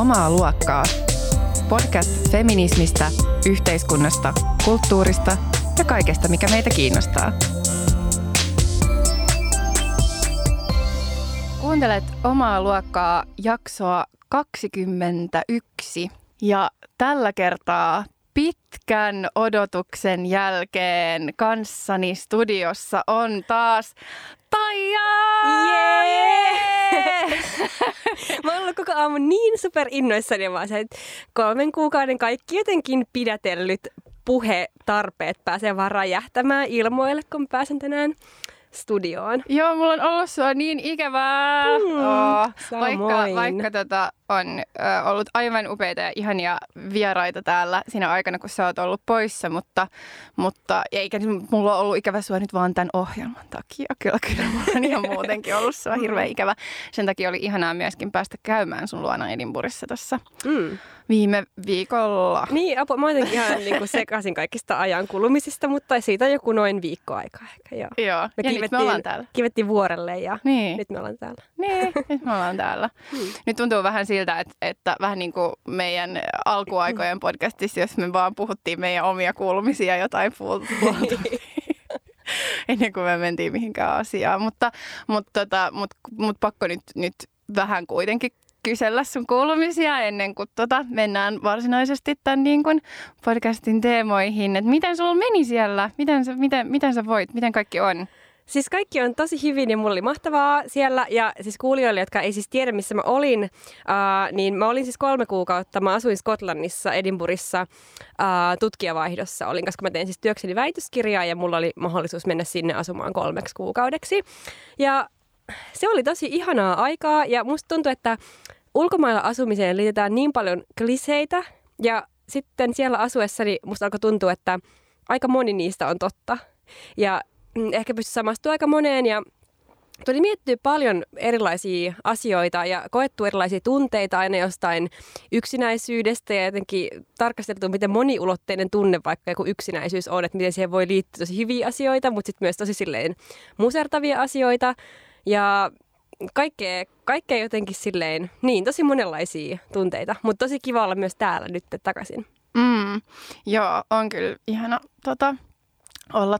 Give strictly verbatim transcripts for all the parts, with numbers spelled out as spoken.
Omaa luokkaa. Podcast feminismistä, yhteiskunnasta, kulttuurista ja kaikesta, mikä meitä kiinnostaa. Kuuntelet Omaa luokkaa jaksoa kaksikymmentäyksi ja tällä kertaa pitkän odotuksen jälkeen kanssani studiossa on taas Taija! Yeah! Mä oon ollut koko aamu niin super innoissani ja mä oon sen kolmen kuukauden kaikki jotenkin pidätellyt puhetarpeet pääsee vaan räjähtämään ilmoille, kun pääsen tänään studioon. Joo, mulla on ollut sua niin ikävää. Mm, oh, vaikka vaikka tota on ö, ollut aivan upeita ja ihania vieraita täällä siinä aikana, kun sä oot ollut poissa, mutta, mutta eikä mulla on ollut ikävä sua nyt vaan tämän ohjelman takia. Kyllä, kyllä mulla on ihan muutenkin ollut sua hirveän ikävä. Sen takia oli ihanaa myöskin päästä käymään sun luona Edinburghissa tässä mm. viime viikolla. Niin, apu, mä jotenkin ihan niin sekaisin kaikista ajan kulumisista, mutta siitä joku noin viikkoaika ehkä. Joo, joo. Me ja nyt me ollaan täällä. Kivettiin vuorelle ja niin. nyt me ollaan täällä. Niin, nyt me ollaan täällä. Mm. Nyt tuntuu vähän siltä, että, että vähän niin kuin meidän alkuaikojen podcastissa, jos me vaan puhuttiin meidän omia kuulumisia jotain puhuttiin ennen kuin me mentiin mihinkään asiaan. Mutta, mutta, tota, mutta, mutta pakko nyt, nyt vähän kuitenkin kysellä sun kuulumisia ennen kuin tota, mennään varsinaisesti tämän niin kuin podcastin teemoihin. Et miten sulla meni siellä? Miten sä, miten, miten sä voit? Miten kaikki on? Siis kaikki on tosi hyvin ja mulla oli mahtavaa siellä ja siis kuulijoille, jotka ei siis tiedä missä mä olin, ää, niin mä olin siis kolme kuukautta, mä asuin Skotlannissa, Edinburghissa ää, tutkijavaihdossa olin, koska mä tein siis työkseni väitöskirjaa ja mulla oli mahdollisuus mennä sinne asumaan kolmeksi kuukaudeksi. Ja se oli tosi ihanaa aikaa ja musta tuntuu, että ulkomailla asumiseen liitetään niin paljon kliseitä ja sitten siellä asuessani musta alkoi tuntua, että aika moni niistä on totta ja ehkä pystyi samastumaan aika moneen ja tuli miettiä paljon erilaisia asioita ja koettu erilaisia tunteita aina jostain yksinäisyydestä ja jotenkin tarkasteltu, miten moniulotteinen tunne vaikka joku yksinäisyys on, että miten siihen voi liittyä tosi hyviä asioita, mutta sitten myös tosi silleen musertavia asioita ja kaikkea, kaikkea jotenkin silleen, niin tosi monenlaisia tunteita, mutta tosi kiva olla myös täällä nyt takaisin. Mm, joo, on kyllä ihana tota, olla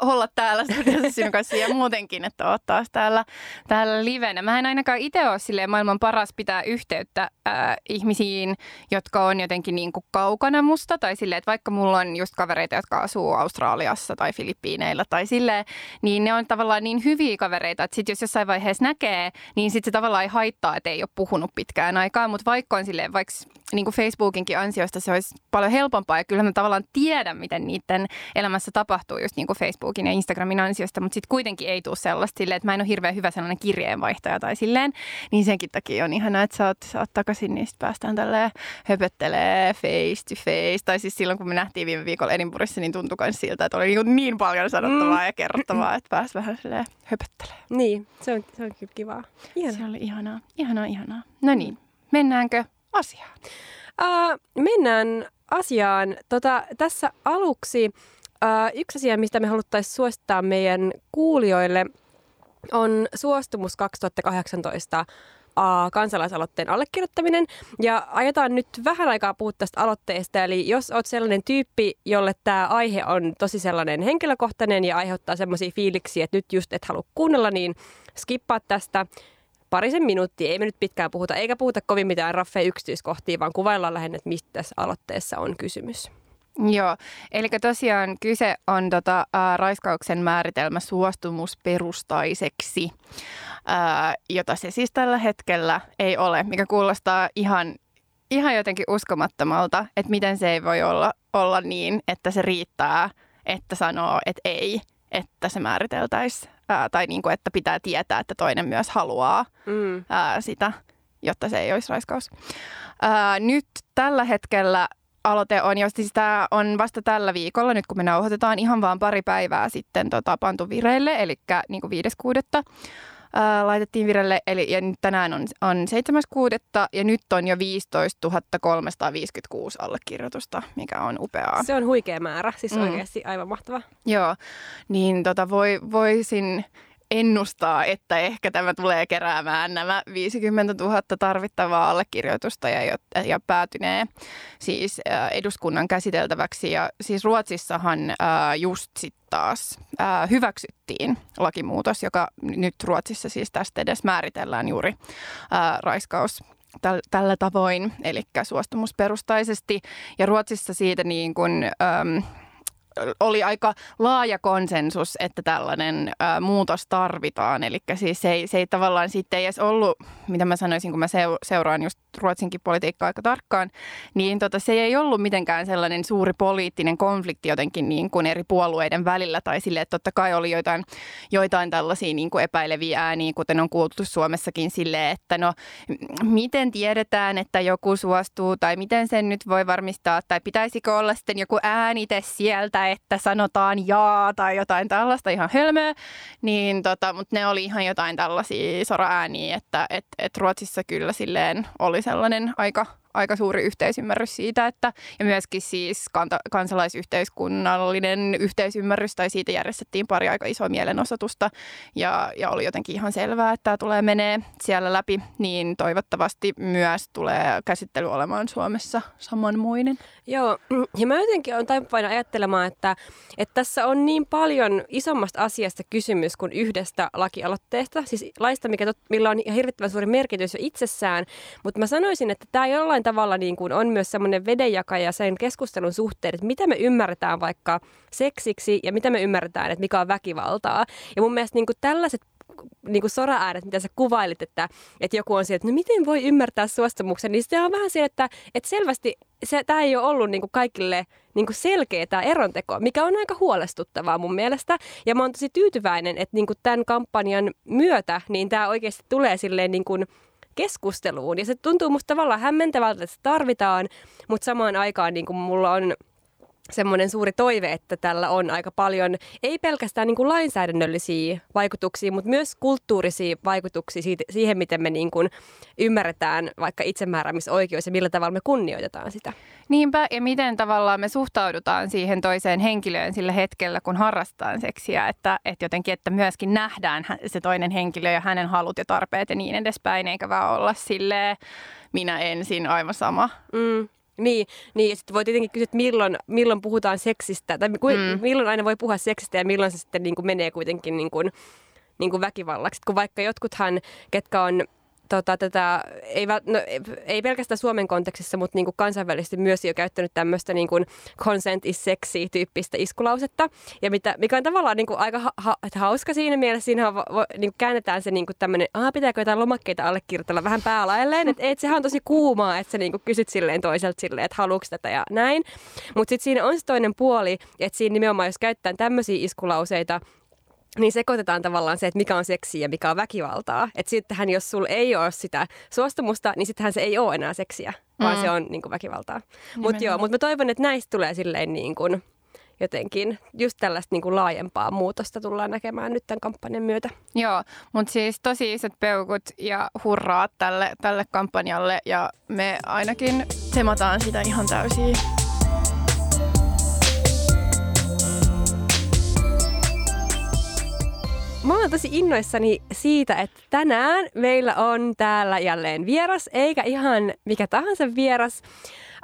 olla täällä studiossa sinun kanssa ja muutenkin, että oot taas täällä, täällä livenä. Mä en ainakaan itse ole silleen maailman paras pitää yhteyttä äh, ihmisiin, jotka on jotenkin niin kuin kaukana musta tai silleen, että vaikka mulla on just kavereita, jotka asuu Australiassa tai Filippiineillä tai silleen, niin ne on tavallaan niin hyviä kavereita, että sit jos jossain vaiheessa näkee, niin sit se tavallaan ei haittaa, että ei ole puhunut pitkään aikaa, mutta vaikka on silleen, vaikka niin kuin Facebookinkin ansiosta se olisi paljon helpompaa ja kyllähän mä tavallaan tiedän, miten niiden elämässä tapahtuu just niin kuin Facebookin ja Instagramin ansiosta, mutta sitten kuitenkin ei tule sellaista silleen, että mä en ole hirveän hyvä sellainen kirjeenvaihtaja tai silleen, niin senkin takia on ihanaa, että sä oot, sä oot takaisin, niin sitten päästään tälleen höpöttelee face to face, tai siis silloin kun me nähtiin viime viikolla Edinburghissa, niin tuntui myös siltä, että oli niin, niin paljon sanottavaa mm. ja kerrottavaa, että pääsi vähän silleen höpöttelemään. Niin, se on, se on kyllä kivaa. Ihanaa. Se oli ihanaa, ihanaa, ihanaa. No niin, mennäänkö asiaan? Uh, mennään asiaan. Tota, tässä aluksi Uh, yksi asia, mistä me haluttaisiin suosittaa meidän kuulijoille, on suostumus kaksituhattakahdeksantoista uh, kansalaisaloitteen allekirjoittaminen. Ja aiotaan nyt vähän aikaa puhua tästä aloitteesta. Eli jos olet sellainen tyyppi, jolle tämä aihe on tosi sellainen henkilökohtainen ja aiheuttaa sellaisia fiiliksiä, että nyt just et halua kuunnella, niin skippaa tästä parisen minuuttia. Ei me nyt pitkään puhuta, eikä puhuta kovin mitään raffeja yksityiskohtia, vaan kuvaillaan lähinnä, että mistä tässä aloitteessa on kysymys. Joo, eli tosiaan kyse on tota, ä, raiskauksen määritelmä suostumusperustaiseksi, ä, jota se siis tällä hetkellä ei ole, mikä kuulostaa ihan, ihan jotenkin uskomattomalta, että miten se ei voi olla, olla niin, että se riittää, että sanoo, että ei, että se määriteltäisiin, tai niin kuin, että pitää tietää, että toinen myös haluaa mm. ä, sitä, jotta se ei olisi raiskaus. Ä, nyt tällä hetkellä aloite on, jos siis tämä on vasta tällä viikolla, nyt kun me nauhoitetaan ihan vaan pari päivää sitten tota, pantu vireille, eli niin kuin viides kuudetta ää, laitettiin vireille, eli ja nyt tänään on, on seitsemäs kuudetta ja nyt on jo viisitoistatuhatta kolmesataaviisikymmentäkuusi allekirjoitusta, mikä on upeaa. Se on huikea määrä, siis mm. oikeasti aivan mahtava. Joo, niin tota, voi, voisin ennustaa, että ehkä tämä tulee keräämään nämä viisikymmentätuhatta tarvittavaa allekirjoitusta ja, ja päätynee siis eduskunnan käsiteltäväksi. Ja siis Ruotsissahan just sitten taas hyväksyttiin lakimuutos, joka nyt Ruotsissa siis tästä edes määritellään juuri raiskaus tällä tavoin, eli suostumusperustaisesti. Ja Ruotsissa siitä niin kuin... oli aika laaja konsensus, että tällainen ä, muutos tarvitaan. Eli siis se, se ei tavallaan sitten edes ollut, mitä mä sanoisin, kun mä seuraan just Ruotsinkin politiikkaa aika tarkkaan, niin tota, se ei ollut mitenkään sellainen suuri poliittinen konflikti jotenkin niin kuin eri puolueiden välillä tai sille, että totta kai oli joitain, joitain tällaisia niin kuin epäileviä ääniä, kuten on kuultu Suomessakin sille, että no miten tiedetään, että joku suostuu tai miten sen nyt voi varmistaa tai pitäisikö olla sitten joku äänite sieltä, että sanotaan jaa tai jotain tällaista ihan hölmöä, niin tota, mutta ne oli ihan jotain tällaisia soraääniä, että et, et Ruotsissa kyllä silleen oli sellainen aika, aika suuri yhteisymmärrys siitä, että ja myöskin siis kanta, kansalaisyhteiskunnallinen yhteisymmärrys tai siitä järjestettiin pari aika isoa mielenosoitusta ja, ja oli jotenkin ihan selvää, että tämä tulee menee siellä läpi, niin toivottavasti myös tulee käsittely olemaan Suomessa samanmoinen. Joo, ja mä jotenkin olen taipuvainen ajattelemaan, että, että tässä on niin paljon isommasta asiasta kysymys kuin yhdestä lakialoitteesta, siis laista, mikä tot, millä on hirvittävän suuri merkitys jo itsessään, mutta mä sanoisin, että tämä jollain tavalla niin kuin on myös semmoinen vedenjakaja sen keskustelun suhteen, että mitä me ymmärretään vaikka seksiksi ja mitä me ymmärretään, että mikä on väkivaltaa. Ja mun mielestä niin kuin tällaiset niin kuin sora-äänet, mitä sä kuvailit, että, että joku on siellä, että no miten voi ymmärtää suostumuksen, niin se on vähän siellä, että, että selvästi se, tämä ei ole ollut niin kuin kaikille niin kuin selkeä tämä eronteko, mikä on aika huolestuttavaa mun mielestä. Ja mä oon tosi tyytyväinen, että niin kuin tämän kampanjan myötä niin tämä oikeasti tulee silleen niin kuin keskusteluun. Ja se tuntuu musta tavallaan hämmentävältä, että se tarvitaan, mutta samaan aikaan niin kuin mulla on semmoinen suuri toive, että tällä on aika paljon, ei pelkästään niin kuin lainsäädännöllisiä vaikutuksia, mutta myös kulttuurisia vaikutuksia siitä, siihen, miten me niin kuin ymmärretään vaikka itsemääräämisoikeus ja millä tavalla me kunnioitetaan sitä. Niinpä, ja miten tavallaan me suhtaudutaan siihen toiseen henkilöön sillä hetkellä, kun harrastetaan seksiä, että, että jotenkin, että myöskin nähdään se toinen henkilö ja hänen halut ja tarpeet ja niin edespäin, eikä vaan olla silleen, minä ensin, aivan sama. Mm. Niin, niin, ja sitten voi tietenkin kysyä, että milloin, milloin puhutaan seksistä, tai ku, mm. milloin aina voi puhua seksistä ja milloin se sitten niin kuin menee kuitenkin niin kuin, niin kuin väkivallaksi. Kun vaikka jotkuthan, ketkä on, tota, tätä, ei, no, ei pelkästään Suomen kontekstissa, mutta niin kuin kansainvälisesti myös jo käyttänyt tämmöistä niin kuin consent is sexy -tyyppistä iskulausetta, ja mitä, mikä on tavallaan niin kuin aika ha- ha- hauska siinä mielessä. Siinähän vo, niin kuin käännetään se niin kuin tämmöinen, aha, pitääkö jotain lomakkeita allekirjoitella vähän päälaelleen, että et, sehän on tosi kuumaa, että sä niin kuin kysyt silleen toiselta silleen, että haluatko tätä ja näin. Mutta sitten siinä on se toinen puoli, että siinä nimenomaan jos käytetään tämmöisiä iskulauseita, niin sekoitetaan tavallaan se, että mikä on seksiä ja mikä on väkivaltaa. Että sittenhän jos sulla ei ole sitä suostumusta, niin sittenhän se ei ole enää seksiä, vaan mm. se on niin kuin väkivaltaa. Mutta joo, mut mä toivon, että näistä tulee silleen niin kuin jotenkin just tällaista niin kuin laajempaa muutosta tullaan näkemään nyt tämän kampanjan myötä. Joo, mutta siis tosi isot peukut ja hurraat tälle, tälle kampanjalle ja me ainakin semataan sitä ihan täysin. Mä oon tosi innoissani siitä, että tänään meillä on täällä jälleen vieras, eikä ihan mikä tahansa vieras,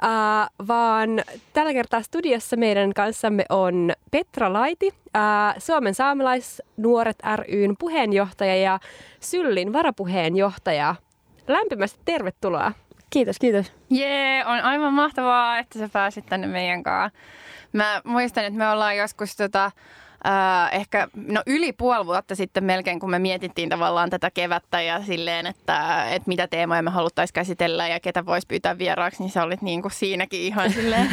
äh, vaan tällä kertaa studiossa meidän kanssamme on Petra Laiti, äh, Suomen Saamelaisnuoret ry:n puheenjohtaja ja Syllin varapuheenjohtaja. Lämpimästi tervetuloa. Kiitos, kiitos. Jee, yeah, on aivan mahtavaa, että sä pääsit tänne meidän kanssa. Mä muistan, että me ollaan joskus tota... Uh, ehkä no yli puoli vuotta sitten melkein, kun me mietittiin tavallaan tätä kevättä ja silleen, että, että mitä teemoja me haluttaisiin käsitellä ja ketä voisi pyytää vieraaksi, niin sä olit niin kuin siinäkin ihan silleen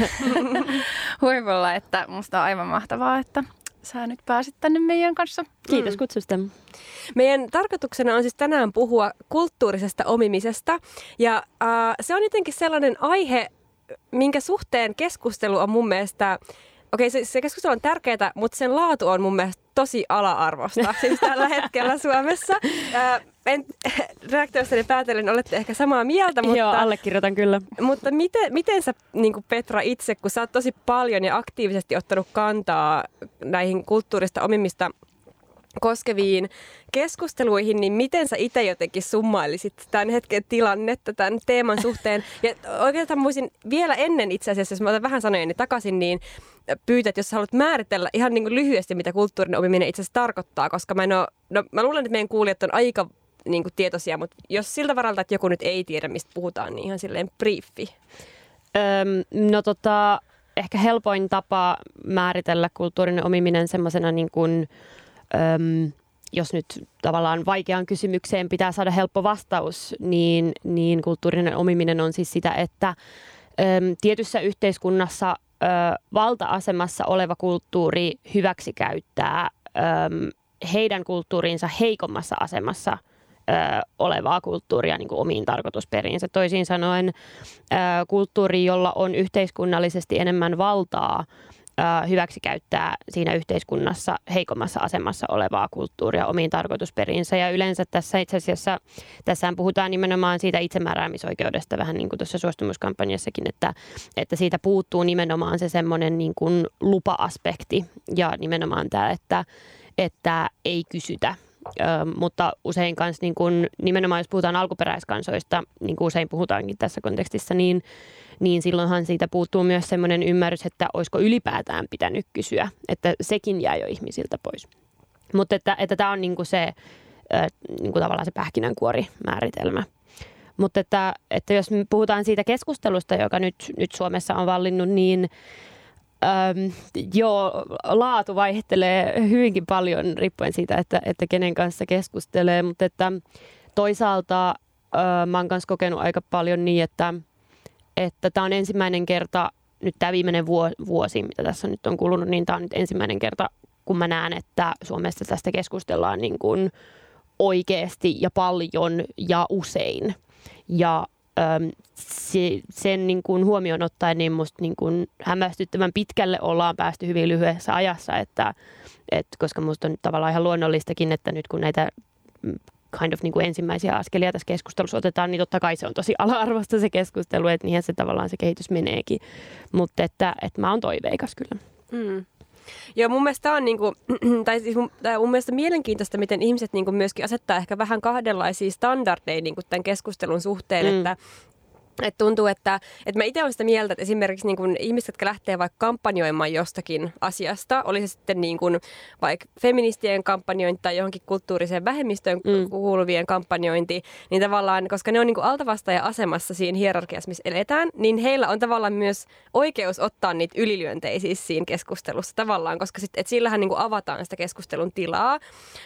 huipulla, että musta on aivan mahtavaa, että sä nyt pääsit tänne meidän kanssa. Kiitos kutsusta. Mm. Meidän tarkoituksena on siis tänään puhua kulttuurisesta omimisesta ja uh, se on jotenkin sellainen aihe, minkä suhteen keskustelu on mun mielestä... Okei, se, se keskustelu on tärkeää, mutta sen laatu on mun mielestä tosi ala-arvosta siis tällä hetkellä Suomessa. Ää, en, reaktioistani päätellen olette ehkä samaa mieltä, mutta... Joo, allekirjoitan kyllä. Mutta miten, miten sä, niin kuin Petra itse, kun sä oot tosi paljon ja aktiivisesti ottanut kantaa näihin kulttuurista omimista koskeviin keskusteluihin, niin miten sä itse jotenkin summailisit tämän hetken tilannetta tämän teeman suhteen? Ja oikeastaan voisin vielä ennen itse asiassa, jos mä otan vähän sanojeni takaisin, niin pyytät, jos sä haluat määritellä ihan niin kuin lyhyesti, mitä kulttuurin oppiminen itse asiassa tarkoittaa, koska mä, en ole, no, mä luulen, että meidän kuulijat on aika niin kuin tietoisia, mutta jos siltä varalta, että joku nyt ei tiedä, mistä puhutaan, niin ihan silleen briefi. Öm, no tota, ehkä helpoin tapa määritellä kulttuurin oppiminen semmoisena niin kuin Öm, jos nyt tavallaan vaikeaan kysymykseen pitää saada helppo vastaus, niin, niin kulttuurinen omiminen on siis sitä, että öm, tietyssä yhteiskunnassa ö, valta-asemassa oleva kulttuuri hyväksikäyttää öm, heidän kulttuuriinsa heikommassa asemassa ö, olevaa kulttuuria niin kuin omiin tarkoitusperiinsä. Toisin sanoen ö, kulttuuri, jolla on yhteiskunnallisesti enemmän valtaa, hyväksikäyttää siinä yhteiskunnassa heikommassa asemassa olevaa kulttuuria omiin tarkoitusperiinsä. Ja yleensä tässä itse asiassa, tässähän puhutaan nimenomaan siitä itsemääräämisoikeudesta, vähän niin kuin tuossa suostumuskampanjassakin, että, että siitä puuttuu nimenomaan se semmoinen niin kuin lupa-aspekti ja nimenomaan tämä, että, että ei kysytä. Ö, mutta usein kans, niin kun, nimenomaan jos puhutaan alkuperäiskansoista, niin kuin usein puhutaankin tässä kontekstissa, niin, niin silloinhan siitä puuttuu myös semmoinen ymmärrys, että olisiko ylipäätään pitänyt kysyä, että sekin jää jo ihmisiltä pois. Mutta että, että tämä on niin kuin se, ö, niin kuin tavallaan se pähkinänkuori määritelmä. Mutta että, että jos me puhutaan siitä keskustelusta, joka nyt, nyt Suomessa on vallinnut, niin Öm, joo, laatu vaihtelee hyvinkin paljon riippuen siitä, että, että kenen kanssa keskustelee, mutta että toisaalta ö, mä oon kanssa kokenut aika paljon niin, että että tää on ensimmäinen kerta, nyt tää viimeinen vuosi, mitä tässä nyt on kulunut, niin tää on nyt ensimmäinen kerta, kun mä näen, että Suomessa tästä keskustellaan niin kuin oikeasti ja paljon ja usein. Ja sen niin kuin huomioon ottaen niin musta niin kuin hämmästyttävän pitkälle ollaan päästy hyvin lyhyessä ajassa, että, että koska musta on tavallaan ihan luonnollistakin, että nyt kun näitä kind of niin kuin ensimmäisiä askelia tässä keskustelussa otetaan, niin totta kai se on tosi ala-arvosta se keskustelu, että niinhän se tavallaan se kehitys meneekin, mutta että, että mä oon toiveikas kyllä. Mm. Joo, mun mielestä on niinku, tai siis mun, tai mun mielestä mielenkiintoista, miten ihmiset niinku myöskin asettaa ehkä vähän kahdenlaisia standardeja niinku tämän keskustelun suhteen, mm. että et tuntuu, että et mä itse olen sitä mieltä, että esimerkiksi niinku ihmiset, jotka lähtee vaikka kampanjoimaan jostakin asiasta, oli se sitten niinku vaikka feministien kampanjointi tai johonkin kulttuuriseen vähemmistöön mm. kuuluvien kampanjointi, niin tavallaan, koska ne on niinku altavastaaja-asemassa siinä hierarkiassa, missä eletään, niin heillä on tavallaan myös oikeus ottaa niitä ylilyönteisiä siinä keskustelussa tavallaan, koska sit, et sillähän niinku avataan sitä keskustelun tilaa.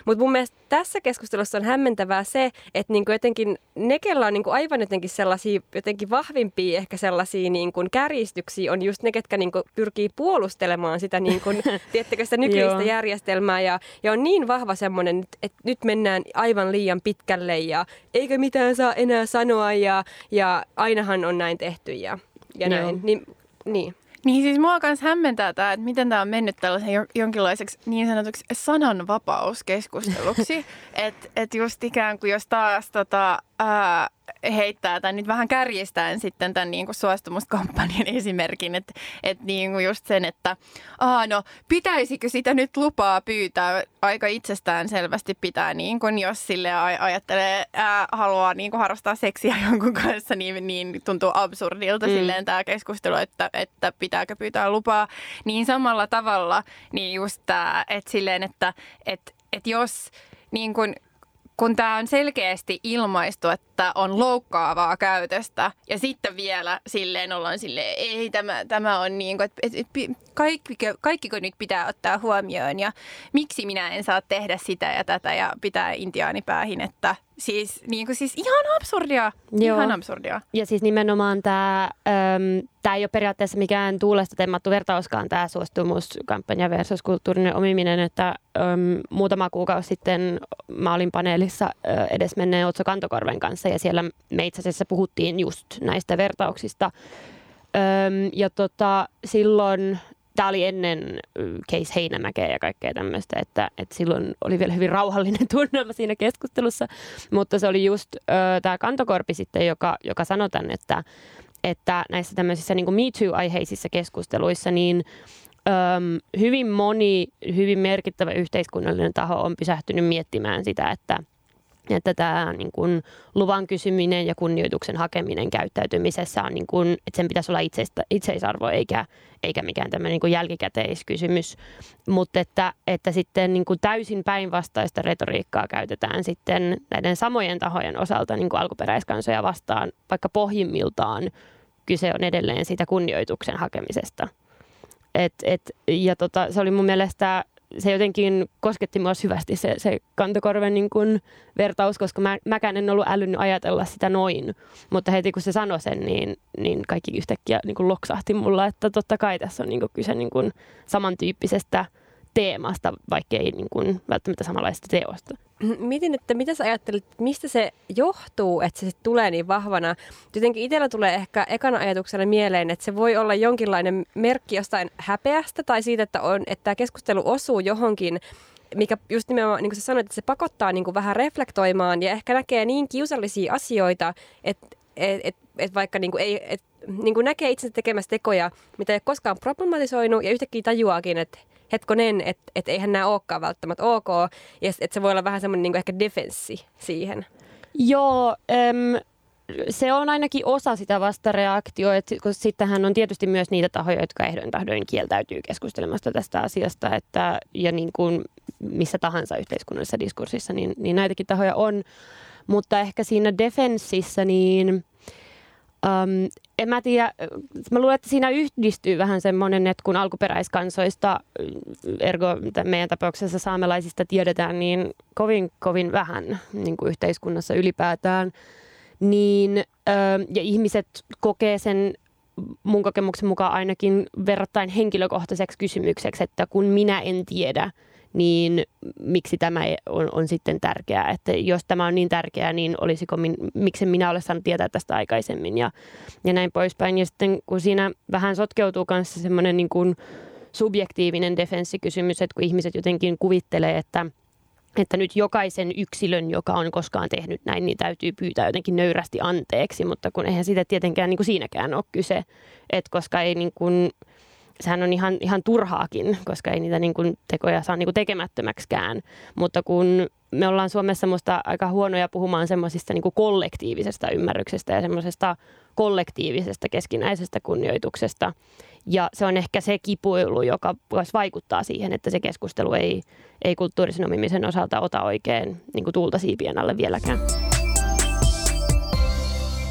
Mutta mun mielestä tässä keskustelussa on hämmentävää se, että niinku jotenkin ne, kellä on niinku aivan jotenkin sellaisia, jotenkin vahvimpia ehkä sellaisia niin kuin kärjistyksiä on just ne, ketkä niin kuin pyrkii puolustelemaan sitä, niin kuin, tiettäkö, sitä nykyistä järjestelmää ja, ja on niin vahva semmoinen, että nyt mennään aivan liian pitkälle ja eikö mitään saa enää sanoa ja, ja ainahan on näin tehty ja, ja näin. Niin, niin. Niin siis mua myös hämmentää tämä, että miten tämä on mennyt tällaisen jonkinlaiseksi niin sanotuksi sananvapauskeskusteluksi. Että et just ikään kuin jos taas tota, ää, heittää tämän nyt vähän kärjistäen sitten tämän niinku suostumuskampanjan esimerkin. Että et niinku just sen, että aa, no, pitäisikö sitä nyt lupaa pyytää, aika itsestään selvästi pitää, niinku, jos sille ajattelee, ää, haluaa niinku harrastaa seksiä jonkun kanssa, niin, niin tuntuu absurdilta mm. silleen tämä keskustelu, että, että pitääkö pyytää lupaa. Niin samalla tavalla, niin just tämä, että silleen, että et, et jos niin kun, kun tämä on selkeästi ilmaistu, että on loukkaavaa käytöstä ja sitten vielä silleen ollaan silleen, ei tämä, tämä on niin kuin, että et, et, kaikkiko, kaikkiko nyt pitää ottaa huomioon ja miksi minä en saa tehdä sitä ja tätä ja pitää intiaanipäähin, että siis, niin kuin, siis ihan absurdia, Joo. ihan absurdia. Ja siis nimenomaan tämä, äm, tämä ei ole periaatteessa mikään tuulesta temmattu vertauskaan tämä suostumuskampanja versus kulttuurinen omiminen, että äm, muutama kuukausi sitten mä olin paneelissa ä, edesmenneen Otsokantokorven kanssa ja siellä me itse asiassa puhuttiin just näistä vertauksista äm, ja tota, silloin tämä oli ennen case Heinämäkeä ja kaikkea tämmöistä, että, että silloin oli vielä hyvin rauhallinen tunnelma siinä keskustelussa, mutta se oli just tämä Kantokorpi sitten, joka, joka sanoi tämän, että, että näissä tämmöisissä niin kuin Me Too-aiheisissa keskusteluissa niin Öm, hyvin moni, hyvin merkittävä yhteiskunnallinen taho on pysähtynyt miettimään sitä, että, että tämä niin kuin luvan kysyminen ja kunnioituksen hakeminen käyttäytymisessä on, niin kuin, että sen pitäisi olla itseistä, itseisarvo eikä, eikä mikään tämmöinen niin kuin jälkikäteiskysymys. Mutta että, että sitten niin kuin täysin päinvastaista retoriikkaa käytetään sitten näiden samojen tahojen osalta niin kuin alkuperäiskansoja vastaan, vaikka pohjimmiltaan kyse on edelleen siitä kunnioituksen hakemisesta. Et, et, ja tota, se oli mun mielestä, se jotenkin kosketti mua syvästi se, se Kantokorven niin kun vertaus, koska mä, mäkään en ollut älynyt ajatella sitä noin. Mutta heti kun se sanoi sen, niin, niin kaikki yhtäkkiä niin kun loksahti mulla, että totta kai tässä on niin kun kyse niin kun samantyyppisestä teemasta, vaikka ei niin kun välttämättä samanlaista teosta. Mietin, että mitä sä ajattelet, mistä se johtuu, että se tulee niin vahvana? Jotenkin itsellä tulee ehkä ekana ajatuksena mieleen, että se voi olla jonkinlainen merkki jostain häpeästä tai siitä, että, on, että tämä keskustelu osuu johonkin, mikä just nimenomaan, niin kuin sä sanoit, että se pakottaa niin kuin vähän reflektoimaan ja ehkä näkee niin kiusallisia asioita, että et, et, et vaikka niin kuin ei, et, niin kuin näkee itsensä tekemässä tekoja, mitä ei ole koskaan problematisoinut ja yhtäkkiä tajuaakin, että hetkonen, että et eihän nämä olekaan välttämättä ok, ja että se voi olla vähän semmoinen niinku ehkä defenssi siihen. Joo, äm, se on ainakin osa sitä vastareaktioita, kun sittenhän on tietysti myös niitä tahoja, jotka ehdoin tahdoin kieltäytyy keskustelemasta tästä asiasta, että, ja niin kuin missä tahansa yhteiskunnallisessa diskurssissa, niin, niin näitäkin tahoja on. Mutta ehkä siinä defenssissä, niin äm, en mä tiedä, mä luulen, että siinä yhdistyy vähän semmoinen, että kun alkuperäiskansoista, ergo meidän tapauksessa saamelaisista tiedetään niin kovin, kovin vähän niin kuin yhteiskunnassa ylipäätään, niin, ja ihmiset kokee sen mun kokemuksen mukaan ainakin verrattain henkilökohtaiseksi kysymykseksi, että kun minä en tiedä, niin miksi tämä on, on sitten tärkeää, että jos tämä on niin tärkeää, niin olisiko, min, miksi minä olen saanut tietää tästä aikaisemmin ja, ja näin poispäin. Ja sitten kun siinä vähän sotkeutuu kanssa semmoinen niin kuin subjektiivinen defenssikysymys, että kun ihmiset jotenkin kuvittelee, että, että nyt jokaisen yksilön, joka on koskaan tehnyt näin, niin täytyy pyytää jotenkin nöyrästi anteeksi, mutta kun eihän siitä tietenkään niin kuin siinäkään ole kyse, että koska ei niin kuin sehän on ihan, ihan turhaakin, koska ei niitä niin kuin tekoja saa niin kuin tekemättömäksikään. Mutta kun me ollaan Suomessa musta aika huonoja puhumaan semmoisista niin kuin kollektiivisesta ymmärryksestä ja semmoisesta kollektiivisesta keskinäisestä kunnioituksesta. Ja se on ehkä se kipuilu, joka vaikuttaa siihen, että se keskustelu ei, ei kulttuurisen omimisen osalta ota oikein niin kuin tuulta siipien alle vieläkään.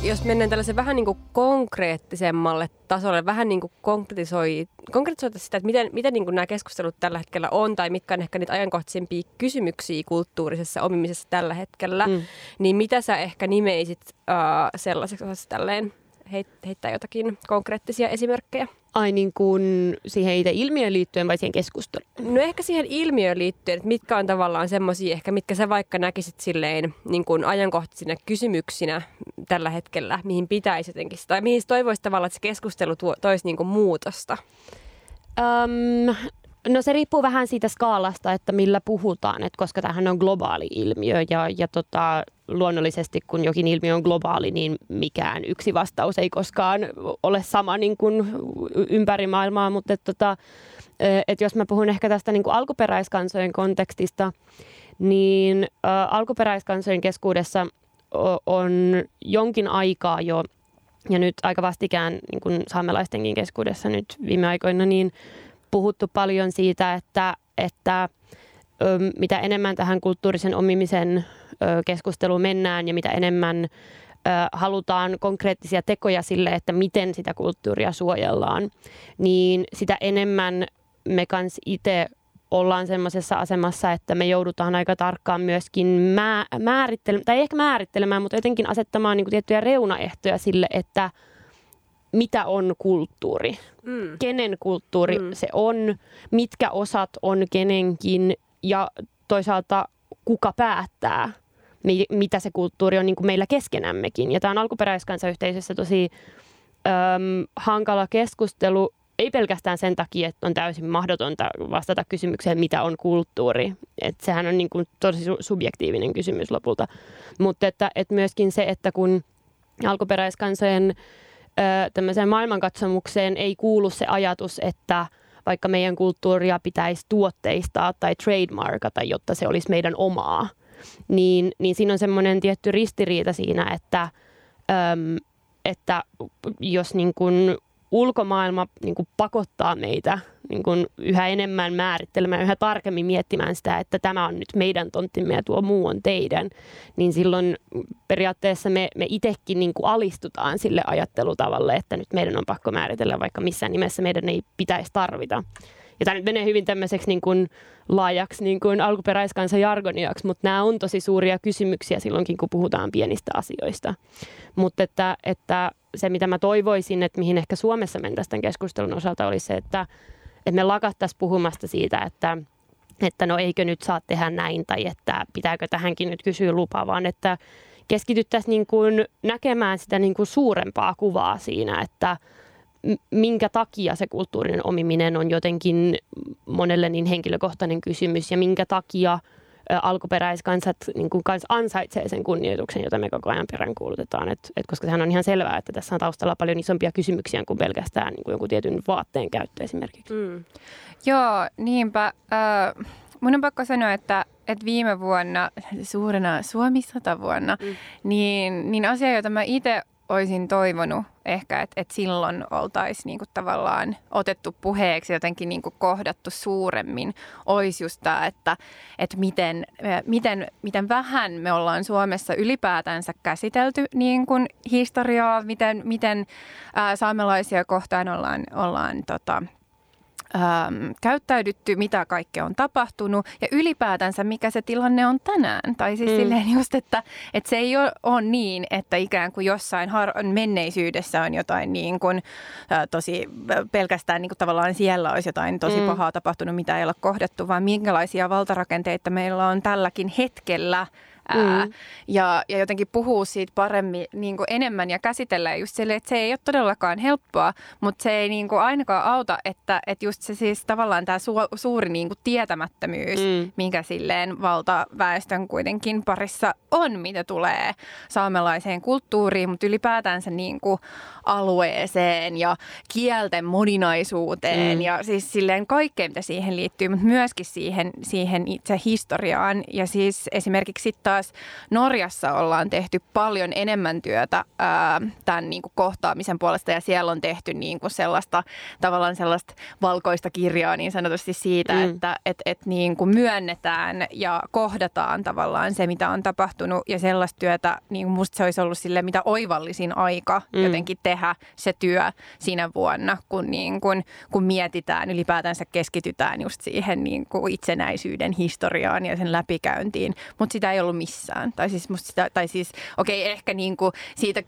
Jos mennään tällaisen vähän niin kuin konkreettisemmalle tasolle, vähän niin kuin konkretisoi, konkretisoita sitä, että miten, miten niin kuin nämä keskustelut tällä hetkellä on tai mitkä on ehkä niitä ajankohtaisempia kysymyksiä kulttuurisessa omimisessa tällä hetkellä, mm. niin mitä sä ehkä nimeisit äh, sellaiseksi osassa tälleen heit, heittää jotakin konkreettisia esimerkkejä? Ai niin kuin siihen itse ilmiöön liittyen vai siihen keskusteluun? No ehkä siihen ilmiöön liittyen, että mitkä on tavallaan semmoisia ehkä, mitkä sä vaikka näkisit silleen niin kuin ajankohtaisina kysymyksinä tällä hetkellä, mihin pitäisi jotenkin, tai mihin toivoisi tavallaan, että se keskustelu tuo, toisi niin kuin muutosta? Öm, no se riippuu vähän siitä skaalasta, että millä puhutaan, että koska tämähän on globaali ilmiö ja, ja tota, luonnollisesti kun jokin ilmiö on globaali, niin mikään yksi vastaus ei koskaan ole sama niin kuin ympäri maailmaa, mutta että tota, et jos mä puhun ehkä tästä niin kuin alkuperäiskansojen kontekstista, niin ä, alkuperäiskansojen keskuudessa on jonkin aikaa jo, ja nyt aika vastikään niin kuin saamelaistenkin keskuudessa nyt viime aikoina, niin puhuttu paljon siitä, että, että mitä enemmän tähän kulttuurisen omimisen keskusteluun mennään ja mitä enemmän halutaan konkreettisia tekoja sille, että miten sitä kulttuuria suojellaan, niin sitä enemmän me kanssa itse ollaan semmoisessa asemassa, että me joudutaan aika tarkkaan myöskin määrittelemään, tai ei ehkä määrittelemään, mutta jotenkin asettamaan niin kuin tiettyjä reunaehtoja sille, että mitä on kulttuuri, mm. kenen kulttuuri mm. se on, mitkä osat on kenenkin ja toisaalta kuka päättää, mitä se kulttuuri on niin kuin meillä keskenämmekin. Ja tämä on alkuperäiskansayhteisössä tosi äm, hankala keskustelu, ei pelkästään sen takia, että on täysin mahdotonta vastata kysymykseen, mitä on kulttuuri. Et sehän on niin kuin tosi subjektiivinen kysymys lopulta, mutta että, että myöskin se, että kun alkuperäiskansojen tämmöiseen maailmankatsomukseen ei kuulu se ajatus, että vaikka meidän kulttuuria pitäisi tuotteistaa tai trademarkata, jotta se olisi meidän omaa, niin, niin siinä on semmoinen tietty ristiriita siinä, että, äm, että jos niin kun ulkomaailma niin kun pakottaa meitä niin kun yhä enemmän määrittelemään, yhä tarkemmin miettimään sitä, että tämä on nyt meidän tonttimme ja tuo muu on teidän, niin silloin periaatteessa me, me itsekin niin kun alistutaan sille ajattelutavalle, että nyt meidän on pakko määritellä, vaikka missään nimessä meidän ei pitäisi tarvita. Ja tämä nyt menee hyvin tämmöiseksi niin kuin laajaksi niin kuin alkuperäiskansan jargoniaksi, mutta nämä on tosi suuria kysymyksiä silloinkin, kun puhutaan pienistä asioista. Mutta että, että se, mitä mä toivoisin, että mihin ehkä Suomessa mentäisiin tämän keskustelun osalta, olisi se, että, että me lakattaisiin puhumasta siitä, että, että no eikö nyt saa tehdä näin tai että pitääkö tähänkin nyt kysyä lupa, vaan että keskityttäisiin niin kuin näkemään sitä niin kuin suurempaa kuvaa siinä, että minkä takia se kulttuurinen omiminen on jotenkin monelle niin henkilökohtainen kysymys ja minkä takia alkuperäiskansat niin kuin kans ansaitsee sen kunnioituksen, jota me koko ajan peräänkuulutetaan. Et, et koska sehän on ihan selvää, että tässä on taustalla paljon isompia kysymyksiä kuin pelkästään niin kuin jonkun tietyn vaatteen käyttö esimerkiksi. Mm. Joo, niinpä. Äh, mun on pakko sanoa, että Et viime vuonna, suurena Suomi-satavuonna, mm. niin, niin asia, jota mä itse olisin toivonut ehkä, että et silloin oltaisiin niinku tavallaan otettu puheeksi jotenkin niinku kohdattu suuremmin, olisi just tämä, että et miten, miten, miten vähän me ollaan Suomessa ylipäätänsä käsitelty niinku historiaa, miten, miten ää, saamelaisia kohtaan ollaan, ollaan tota, Ähm, käyttäydytty, mitä kaikkea on tapahtunut ja ylipäätänsä mikä se tilanne on tänään. Tai siis mm. silleen just, että, että se ei ole niin, että ikään kuin jossain har- menneisyydessä on jotain niin kuin äh, tosi pelkästään niin kuin tavallaan siellä olisi jotain tosi mm. pahaa tapahtunut, mitä ei ole kohdattu, vaan minkälaisia valtarakenteita meillä on tälläkin hetkellä. Ää, mm. ja, ja jotenkin puhuu siitä paremmin, niin kuin enemmän ja käsitellään just silleen, että se ei ole todellakaan helppoa, mutta se ei niin kuin ainakaan auta, että, että just se siis tavallaan tämä su- suuri niin kuin tietämättömyys, mm. mikä silleen valtaväestön kuitenkin parissa on, mitä tulee saamelaiseen kulttuuriin, mutta ylipäätänsä niin kuin alueeseen ja kielten moninaisuuteen mm. ja siis silleen kaikkeen, mitä siihen liittyy, mutta myöskin siihen, siihen itse historiaan ja siis esimerkiksi taas Norjassa ollaan tehty paljon enemmän työtä ää, tämän niin kuin kohtaamisen puolesta ja siellä on tehty niin kuin sellaista tavallaan sellaista valkoista kirjaa niin sanotusti siitä, mm. että et, et niin kuin myönnetään ja kohdataan tavallaan se, mitä on tapahtunut ja sellaista työtä, niin kuin musta se olisi ollut sille mitä oivallisin aika mm. jotenkin tehdä se työ siinä vuonna, kun, niin kuin, kun mietitään, ylipäätänsä keskitytään just siihen niin kuin itsenäisyyden historiaan ja sen läpikäyntiin, mutta sitä ei ollut missään. Tai siis, musta sitä, tai siis okei, okay, ehkä niinku siitä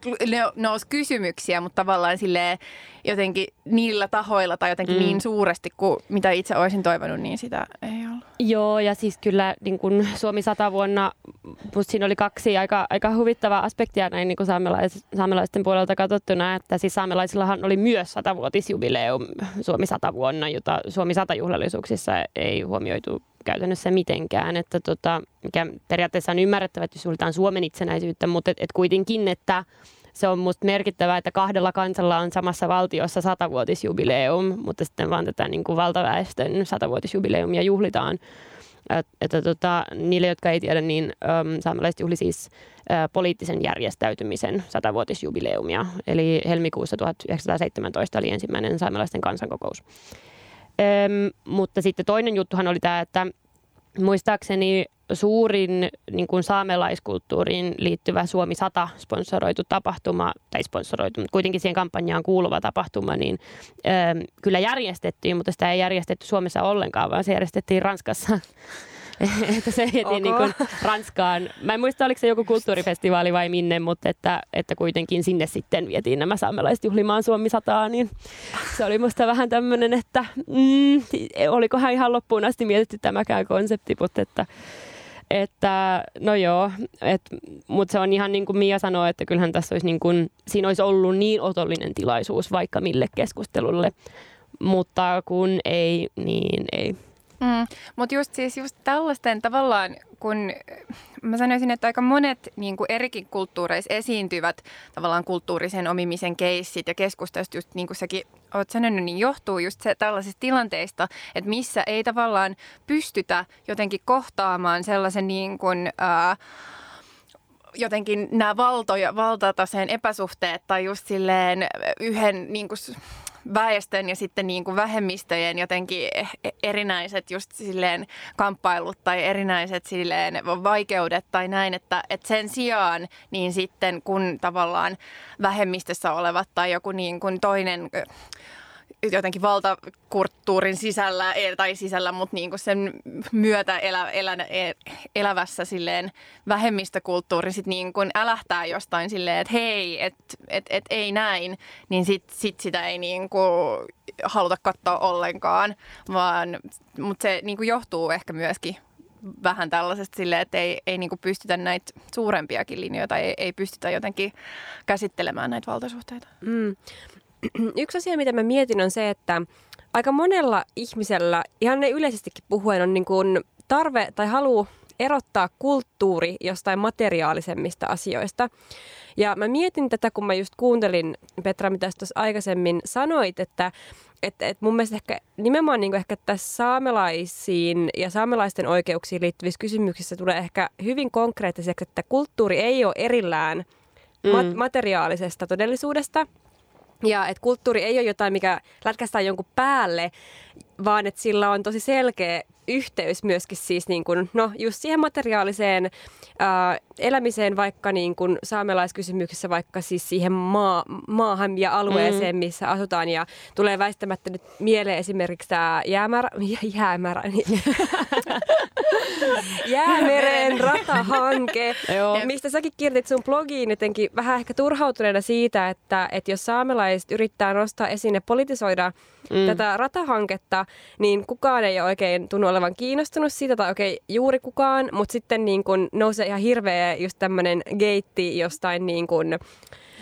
nousi kysymyksiä, mutta tavallaan silleen jotenkin niillä tahoilla tai jotenkin mm. niin suuresti kuin mitä itse olisin toivonut, niin sitä ei ollut. Joo, ja siis kyllä niin kun Suomi sata vuonna, musta siinä oli kaksi aika, aika huvittavaa aspektia näin niin kun saamelais, saamelaisten puolelta katsottuna, että siis saamelaisillahan oli myös satavuotisjubileum Suomi sata vuonna, jota Suomi sata juhlallisuuksissa ei huomioitu käytännössä mitenkään, että tota, mikä periaatteessa on ymmärrettävä, että jos juhlitaan Suomen itsenäisyyttä, mutta et, et kuitenkin, että se on musta merkittävää, että kahdella kansalla on samassa valtiossa satavuotisjubileum, mutta sitten vaan tätä niin kuin valtaväestön satavuotisjubileumia juhlitaan. Et, että tota, niille, jotka ei tiedä, niin äm, saamelaiset juhli siis ä, poliittisen järjestäytymisen satavuotisjubileumia, eli helmikuussa tuhatyhdeksänsataaseitsemäntoista oli ensimmäinen saamelaisten kansankokous. Öm, mutta sitten toinen juttuhan oli tämä, että muistaakseni suurin niin kuin saamelaiskulttuuriin liittyvä Suomi sata sponsoroitu tapahtuma, tai sponsoroitu, mutta kuitenkin siihen kampanjaan kuuluva tapahtuma, niin öö, kyllä järjestettiin, mutta sitä ei järjestetty Suomessa ollenkaan, vaan se järjestettiin Ranskassa. Että se vietiin niin kuin Ranskaan. Mä en muista, oliko se joku kulttuurifestivaali vai minne, mutta että, että kuitenkin sinne sitten vietiin nämä saamelaiset juhlimaan Suomi sataa, niin se oli musta vähän tämmöinen, että mm, olikohan ihan loppuun asti mietitty tämäkään konsepti, mutta että, että no joo, mutta se on ihan niin kuin Mia sanoi, että kyllähän tässä olisi niin kuin, siinä olisi ollut niin otollinen tilaisuus vaikka mille keskustelulle, mutta kun ei, niin ei. Mm, mutta just siis just tällaisten tavallaan, kun mä sanoisin, että aika monet niin kuin erikin kulttuureissa esiintyvät tavallaan kulttuurisen omimisen keissit ja keskustelut, just niin kuin säkin oot sanonut, niin johtuu just se, tällaisista tilanteista, että missä ei tavallaan pystytä jotenkin kohtaamaan sellaisen niin kuin... Ää, jotenkin nämä valtoja, valtataseen epäsuhteet tai just silleen yhden niin kuin väestön ja sitten niin kuin vähemmistöjen jotenkin erinäiset just silleen kamppailut tai erinäiset silleen vaikeudet tai näin, että, että sen sijaan niin sitten kun tavallaan vähemmistössä olevat tai joku niin kuin toinen jotenkin valtakulttuurin sisällä tai sisällä, mutta niin kuin sen myötä elä, elä, elävässä silleen vähemmistökulttuuri sit niin kuin älähtää jostain silleen, että hei, että et, et ei näin, niin sit, sit sitä ei niin kuin haluta katsoa ollenkaan, vaan mutta se niin kuin johtuu ehkä myöskin vähän tällaisesta silleen, että ei, ei niin kuin pystytä näitä suurempiakin linjoita, ei, ei pystytä jotenkin käsittelemään näitä valtasuhteita. Mm. Yksi asia, mitä mä mietin, on se, että aika monella ihmisellä, ihan ne yleisestikin puhuen, on niin kuin tarve tai halu erottaa kulttuuri jostain materiaalisemmista asioista. Ja mä mietin tätä, kun mä just kuuntelin, Petra, mitä sä tuossa aikaisemmin sanoit, että et, et mun mielestä ehkä, nimenomaan niin kuin ehkä tässä saamelaisiin ja saamelaisten oikeuksiin liittyvissä kysymyksissä tulee ehkä hyvin konkreettiseksi, että kulttuuri ei ole erillään mm. mat- materiaalisesta todellisuudesta. Ja että kulttuuri ei ole jotain, mikä lätkästään jonkun päälle, vaan että sillä on tosi selkeä yhteys myöskin siis niin kuin, no just siihen materiaaliseen ää, elämiseen vaikka niin kuin saamelaiskysymyksissä, vaikka siis siihen maa, maahan ja alueeseen, missä asutaan. Ja tulee väistämättä nyt mieleen esimerkiksi tämä jäämärä, jäämärä, Jäämeren ratahanke, mistä säkin kirjoitit sun blogiin jotenkin vähän ehkä turhautuneena siitä, että, että jos saamelaiset yrittää nostaa esiin ja politisoida mm. tätä ratahanketta, niin kukaan ei ole oikein tunnu olevan kiinnostunut siitä, tai oikein juuri kukaan, mutta sitten niin kun nousee ihan hirveä just tämmöinen geitti jostain niin kun,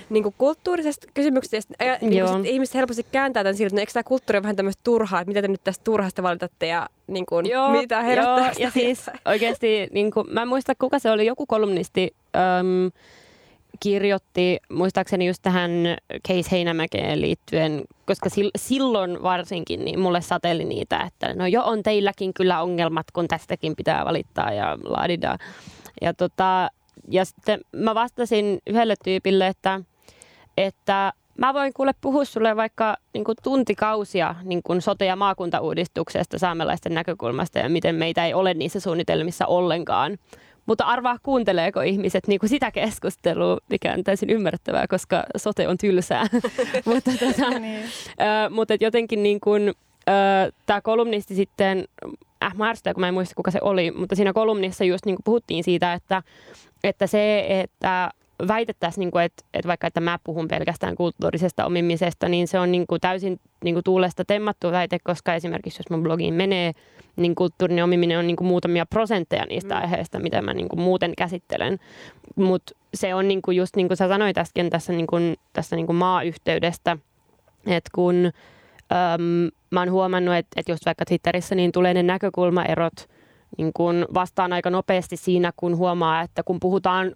niin kun kulttuurisesta kysymyksestä. Ja niin ihmiset helposti kääntää tämän siltä, että no, eikö tämä kulttuuri on vähän tämmöistä turhaa, että mitä te nyt tästä turhasta valitatte ja niin kun, joo, mitä herättää. Joo, ja siis oikeasti, niin kun, mä en muista kuka se oli, joku kolumnisti äm, kirjoitti muistaakseni just tähän Case Heinämäkeen liittyen, koska silloin varsinkin niin mulle sateli niitä, että no jo on teilläkin kyllä ongelmat, kun tästäkin pitää valittaa ja laadida. Ja, tota, ja sitten mä vastasin yhdelle tyypille, että, että mä voin kuule puhua sulle vaikka niin kuin tuntikausia niin kuin sote- ja maakuntauudistuksesta saamelaisten näkökulmasta ja miten meitä ei ole niissä suunnitelmissa ollenkaan. Mutta arvaa, kuunteleeko ihmiset niin kuin sitä keskustelua, mikä on täysin ymmärrettävää, koska sote on tylsää. mutta tota, niin. Ö, mutta jotenkin niin kuin, ö, tämä kolumnisti sitten, äh mä arvostan, kun mä en muista kuka se oli, mutta siinä kolumnissa just niin kuin puhuttiin siitä, että, että se, että väitettäisiin, niin kuin, että, että vaikka että mä puhun pelkästään kulttuurisesta omimisesta, niin se on niin kuin täysin niin kuin tuulesta temmattu väite, koska esimerkiksi jos mun blogiin menee, niin kulttuurin omiminen on niin kuin muutamia prosentteja niistä aiheista, mitä mä niin kuin muuten käsittelen. Mutta se on niin kuin just niin kuin sä sanoit äsken tässä, niin kuin, tässä niin kuin maayhteydestä, että kun äm, mä oon huomannut, että, että just vaikka Twitterissä niin tulee ne näkökulmaerot niin kuin vastaan aika nopeasti siinä, kun huomaa, että kun puhutaan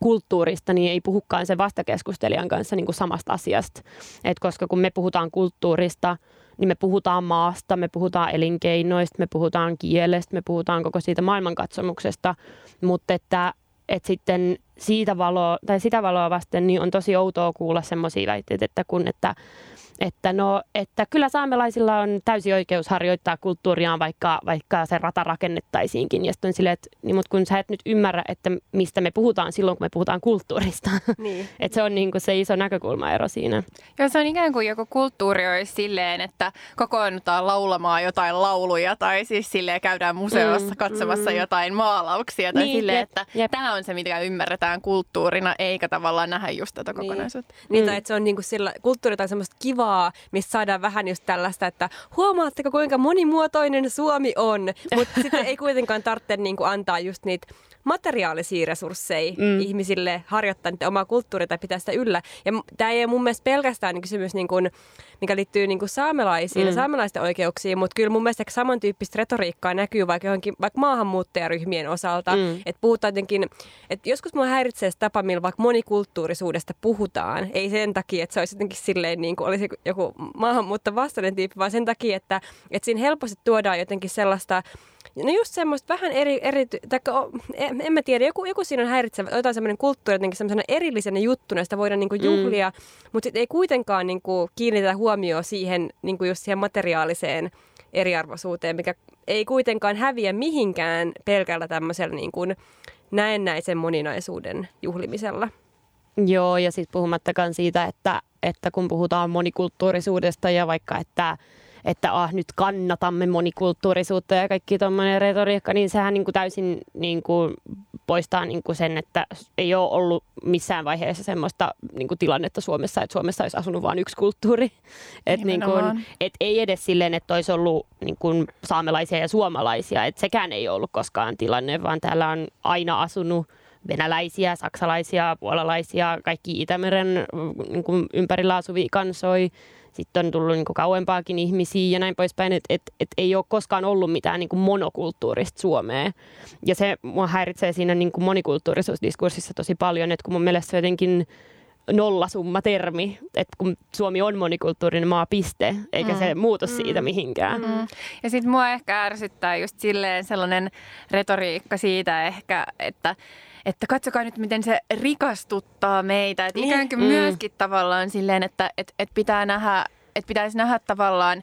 kulttuurista, niin ei puhukaan sen vastakeskustelijan kanssa niin kuin samasta asiasta. Et koska kun me puhutaan kulttuurista, niin me puhutaan maasta, me puhutaan elinkeinoista, me puhutaan kielestä, me puhutaan koko siitä maailmankatsomuksesta, mutta että, että sitten siitä valoa, tai sitä valoa vasten niin on tosi outoa kuulla semmoisia väitteitä, että, kun, että, että, no, että kyllä saamelaisilla on täysi oikeus harjoittaa kulttuuriaan, vaikka, vaikka se rata rakennettaisiinkin. Ja sitten on silleen, että niin, mutta kun sä et nyt ymmärrä, että mistä me puhutaan silloin, kun me puhutaan kulttuurista. Niin. Että se on niin kuin se iso näkökulmaero siinä. Joo, se on ikään kuin joku kulttuuri olisi silleen, että kokoonnutaan laulamaan jotain lauluja tai siis silleen käydään museossa katsomassa mm, mm. jotain maalauksia. Tai niin, silleen, jep, että jep. Tämä on se, mitä ymmärretään ylipäätään kulttuurina, eikä tavallaan nähdä just tätä kokonaisuutta. Niin, niin mm. tai että se on niinku sillä, kulttuuri tai semmoista kivaa, missä saadaan vähän just tällaista, että huomaatteko kuinka monimuotoinen Suomi on, mutta sitten ei kuitenkaan tarvitse niinku antaa just niitä materiaalisia resursseja mm. ihmisille harjoittaa niitä omaa kulttuuria tai pitää sitä yllä. Ja tämä ei ole mun mielestä pelkästään kysymys, niin kuin, mikä liittyy niin kuin saamelaisiin mm. ja saamelaisten oikeuksiin, mutta kyllä mun mielestä samantyyppistä retoriikkaa näkyy vaikka, johonkin, vaikka maahanmuuttajaryhmien osalta. Mm. Että puhutaan jotenkin, että joskus mua häiritsee se tapa, millä vaikka monikulttuurisuudesta puhutaan. Ei sen takia, että se olisi jotenkin silleen, niin kuin olisi joku maahanmuuttavastainen tyyppi, vaan sen takia, että, että siinä helposti tuodaan jotenkin sellaista, no just semmoista vähän eri, eri tai en, en mä tiedä, joku, joku siinä on häiritsevä, jotain semmoinen kulttuuri jotenkin semmoisena erillisenä juttuna, sitä voidaan niinku juhlia, mm. mutta sitten ei kuitenkaan niinku kiinnitetä huomioon siihen, niinku just siihen materiaaliseen eriarvoisuuteen, mikä ei kuitenkaan häviä mihinkään pelkällä tämmöisellä niinku näennäisen moninaisuuden juhlimisella. Joo, ja sitten puhumattakaan siitä, että, että kun puhutaan monikulttuurisuudesta ja vaikka, että että ah, nyt kannatamme monikulttuurisuutta ja kaikki tuommoinen retoriikka, niin sehän niin kuin täysin niin kuin poistaa niin kuin sen, että ei ole ollut missään vaiheessa semmoista niin kuin tilannetta Suomessa, että Suomessa olisi asunut vain yksi kulttuuri. Että niin kuin, et ei edes silleen, että olisi ollut niin kuin saamelaisia ja suomalaisia, että sekään ei ollut koskaan tilanne, vaan täällä on aina asunut venäläisiä, saksalaisia, puolalaisia, kaikki Itämeren niin kuin ympärillä asuvia kansoja. Sitten on tullut niin kuin kauempaakin ihmisiä ja näin poispäin, että et, et ei ole koskaan ollut mitään niin kuin monokulttuurista Suomea. Ja se mua häiritsee siinä niin kuin monikulttuurisuusdiskurssissa tosi paljon, että kun mun mielestä se jotenkin nollasumma termi, että kun Suomi on monikulttuurinen maa, piste, eikä mm. se muutu mm. siitä mihinkään. Mm. Ja sitten mua ehkä ärsyttää just silleen sellainen retoriikka siitä ehkä, että Että katsokaa nyt, miten se rikastuttaa meitä. Et ikään kuin mm. myöskin tavallaan silleen, että et, et pitää nähdä, et pitäisi nähdä tavallaan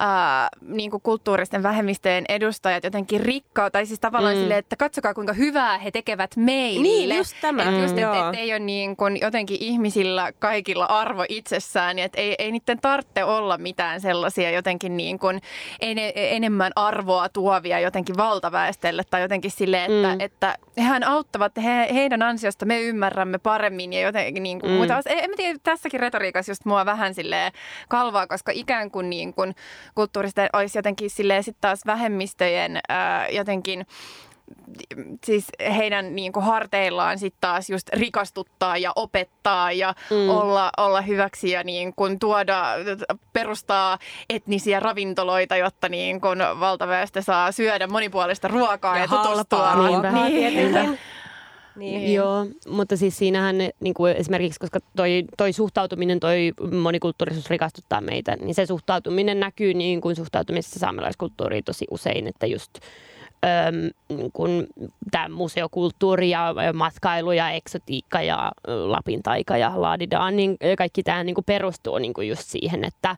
ää, niin kuin kulttuuristen vähemmistöjen edustajat jotenkin rikkaa. Tai siis tavallaan mm. silleen, että katsokaa kuinka hyvää he tekevät meille. Niin, just tämä. Että just, et, et ei ole niin kuin jotenkin ihmisillä kaikilla arvo itsessään. Että ei, ei niiden tarvitse olla mitään sellaisia jotenkin niin kuin en, enemmän arvoa tuovia jotenkin valtaväestölle. Tai jotenkin silleen, että, mm. että hehän auttavat, he, heidän ansiosta me ymmärrämme paremmin. Ja jotenkin niin kuin, mm. mutta en mä tiedä, tässäkin retoriikassa just mua vähän silleen kalvaa, koska ikään kuin, niin kuin kulttuurista olisi jotenkin silleen sitten taas vähemmistöjen ää, jotenkin siis heidän niin kuin harteillaan sitten taas just rikastuttaa ja opettaa ja mm. olla, olla hyväksi ja niin kuin tuoda, perustaa etnisiä ravintoloita, jotta niin kuin valtaväestö saa syödä monipuolista ruokaa ja, ja tutustua. Niin, niin. Joo, mutta siis siinähän niin kuin esimerkiksi, koska toi, toi suhtautuminen, toi monikulttuurisuus rikastuttaa meitä, niin se suhtautuminen näkyy niin kuin suhtautumisessa saamelaiskulttuuriin tosi usein, että just äm, niin kuin tämä museokulttuuri ja matkailu ja eksotiikka ja Lapin taika ja laadidaan, niin kaikki tämä niin kuin perustuu niin kuin just siihen, että,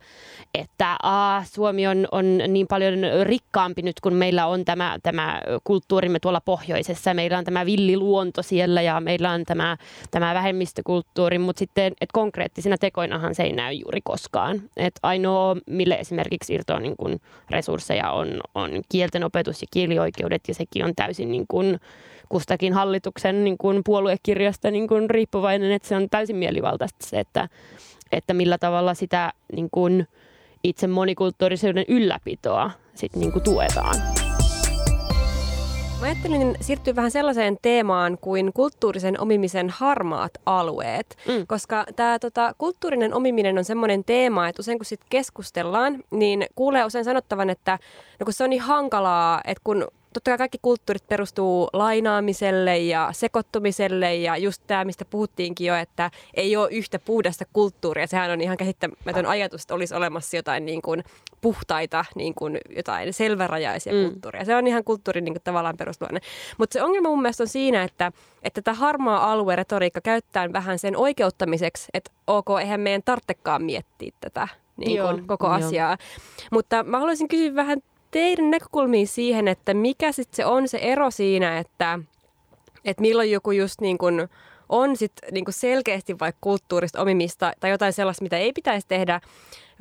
että aah, Suomi on, on niin paljon rikkaampi nyt, kun meillä on tämä, tämä kulttuurimme tuolla pohjoisessa, meillä on tämä villiluonto siellä ja meillä on tämä, tämä vähemmistökulttuuri, mutta sitten et konkreettisina tekoinahan se ei näy juuri koskaan. Et ainoa, mille esimerkiksi irtoaa niin kuin resursseja on, on kieltenopetus ja kielioikeus, ja sekin on täysin niin kuin kustakin hallituksen niin kuin puoluekirjasta niin kuin riippuvainen, että se on täysin mielivaltaista se, että, että millä tavalla sitä niin kuin itse monikulttuurisuuden ylläpitoa sit niin kuin tuetaan. Mä ajattelin siirtyä vähän sellaiseen teemaan kuin kulttuurisen omimisen harmaat alueet, mm. koska tämä tota, kulttuurinen omiminen on semmoinen teema, että usein kun sit keskustellaan, niin kuulee usein sanottavan, että no kun se on niin hankalaa, että kun totta kai kaikki kulttuurit perustuu lainaamiselle ja sekoittumiselle ja just tämä, mistä puhuttiinkin jo, että ei ole yhtä puhdasta kulttuuria. Sehän on ihan käsittämätön ajatus, että olisi olemassa jotain niin kuin puhtaita, niin kuin jotain selvärajaisia mm. kulttuuria. Se on ihan kulttuurin niin kuin tavallaan perusluonne. Mutta se ongelma mun mielestä on siinä, että että tätä harmaa alue-retoriikka käyttää vähän sen oikeuttamiseksi, että ok, eihän meidän tarvitsekaan miettiä tätä niin kuin joo, koko asiaa. Jo. Mutta mä haluaisin kysyä vähän teidän näkökulmiin siihen, että mikä sitten se on se ero siinä, että, että milloin joku just niin kuin on sit niin kuin selkeästi vaikka kulttuurista omimista tai jotain sellaista, mitä ei pitäisi tehdä,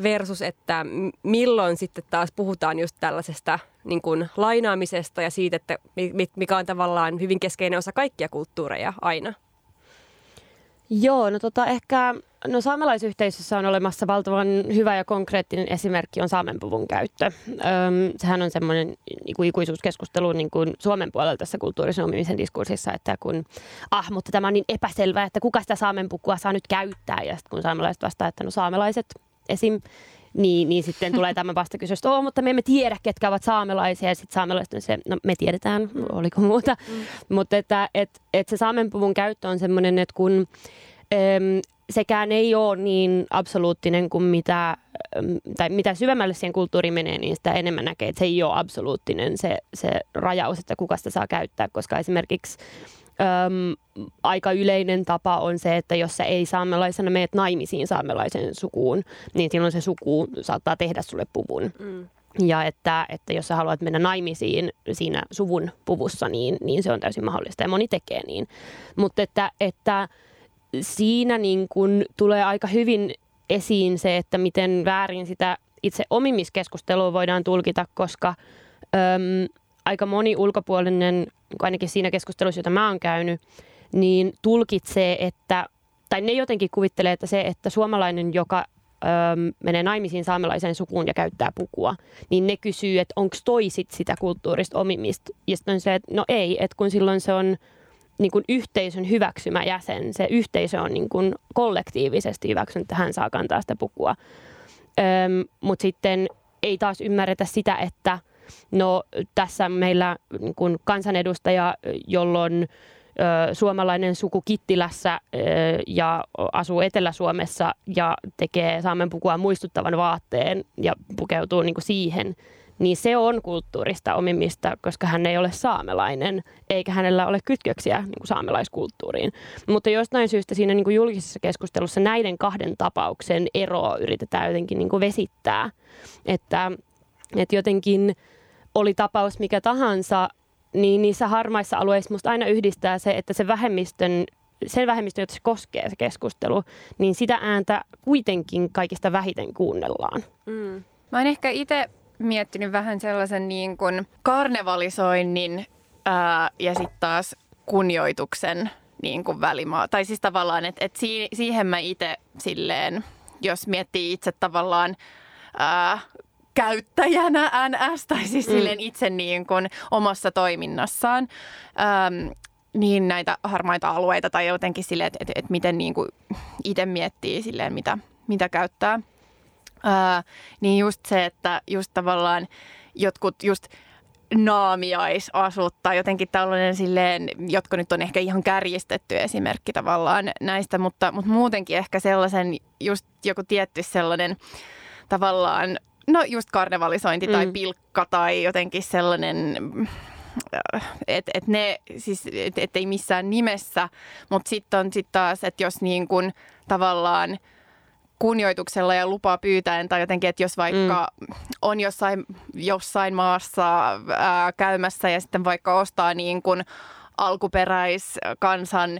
versus että milloin sitten taas puhutaan just tällaisesta niin kuin lainaamisesta ja siitä, että mikä on tavallaan hyvin keskeinen osa kaikkia kulttuureja aina. Joo, no tota ehkä no saamelaisyhteisössä on olemassa valtavan hyvä ja konkreettinen esimerkki on saamenpuvun käyttö. Öm, sehän on semmoinen niinku ikuisuuskeskustelu niin kuin Suomen puolella tässä kulttuurisuomimisen diskurssissa, että kun ah, mutta tämä on niin epäselvää, että kuka sitä saamenpukua saa nyt käyttää, ja sitten kun saamelaiset vastaa, että no saamelaiset esim. Niin, niin sitten tulee tämä vastakysymys, että mutta me emme tiedä, ketkä ovat saamelaisia. Ja sitten saamelaiset on se, no me tiedetään, oliko muuta. Mm. Mutta että et, et se saamenpuvun käyttö on semmoinen, että kun äm, sekään ei ole niin absoluuttinen kuin mitä, äm, tai mitä syvemmälle siihen kulttuuriin menee, niin sitä enemmän näkee, että se ei ole absoluuttinen se, se rajaus, että kuka sitä saa käyttää, koska esimerkiksi Öm, aika yleinen tapa on se, että jos sä ei saamelaisena meet naimisiin saamelaisen sukuun, niin silloin se suku saattaa tehdä sulle puvun. Mm. Ja että, että jos sä haluat mennä naimisiin siinä suvun puvussa, niin, niin se on täysin mahdollista ja moni tekee niin. Mutta että, että siinä niin kun tulee aika hyvin esiin se, että miten väärin sitä itse omimiskeskustelua voidaan tulkita, koska öm, aika moni ulkopuolinen, ainakin siinä keskustelussa, jota mä oon käynyt, niin tulkitsee, että, tai ne jotenkin kuvittelee, että se, että suomalainen, joka öö, menee naimisiin saamelaiseen sukuun ja käyttää pukua, niin ne kysyy, että onko toi sit sitä kulttuurista omimista. Ja sitten on se, että no ei, että kun silloin se on niin kuin yhteisön hyväksymä jäsen, se yhteisö on niin kuin kollektiivisesti hyväksynyt, että hän saa kantaa sitä pukua. Öö, Mutta sitten ei taas ymmärretä sitä, että no tässä meillä niin kun kansanedustaja, jolloin ö, suomalainen suku Kittilässä ö, ja asuu Etelä-Suomessa ja tekee saamenpukua muistuttavan vaatteen ja pukeutuu niin kun siihen, niin se on kulttuurista omimista, koska hän ei ole saamelainen eikä hänellä ole kytköksiä niin kun saamelaiskulttuuriin. Mutta jostain syystä siinä niin kun julkisessa keskustelussa näiden kahden tapauksen eroa yritetään jotenkin niin kun vesittää, että että jotenkin oli tapaus mikä tahansa, niin niissä harmaissa alueissa musta aina yhdistää se, että se vähemmistön, sen vähemmistön, jota se koskee se keskustelu, niin sitä ääntä kuitenkin kaikista vähiten kuunnellaan. Mm. Mä oon ehkä itse miettinyt vähän sellaisen niin kuin karnevalisoinnin ää, ja sitten taas kunnioituksen niin kuin välimaa. Tai siis tavallaan, että et si- siihen mä itse silleen, jos miettii itse tavallaan ää, käyttäjänä N S, tai siis silleen itse niin kuin omassa toiminnassaan, äm, niin näitä harmaita alueita tai jotenkin silleen, että et, et miten niin kuin itse miettii silleen, mitä, mitä käyttää. Ää, niin just se, että just tavallaan jotkut just naamiaisasut tai jotenkin tällainen silleen, jotka nyt on ehkä ihan kärjistetty esimerkki tavallaan näistä, mutta, mutta muutenkin ehkä sellaisen just joku tietty sellainen tavallaan no just karnevalisointi tai mm. pilkka tai jotenkin sellainen, että et ne, siis et, et ei missään nimessä, mutta sitten on sit taas, että jos niin kun tavallaan kunnioituksella ja lupaa pyytäen tai jotenkin, että jos vaikka mm. on jossain, jossain maassa ää, käymässä ja sitten vaikka ostaa niin kun alkuperäiskansan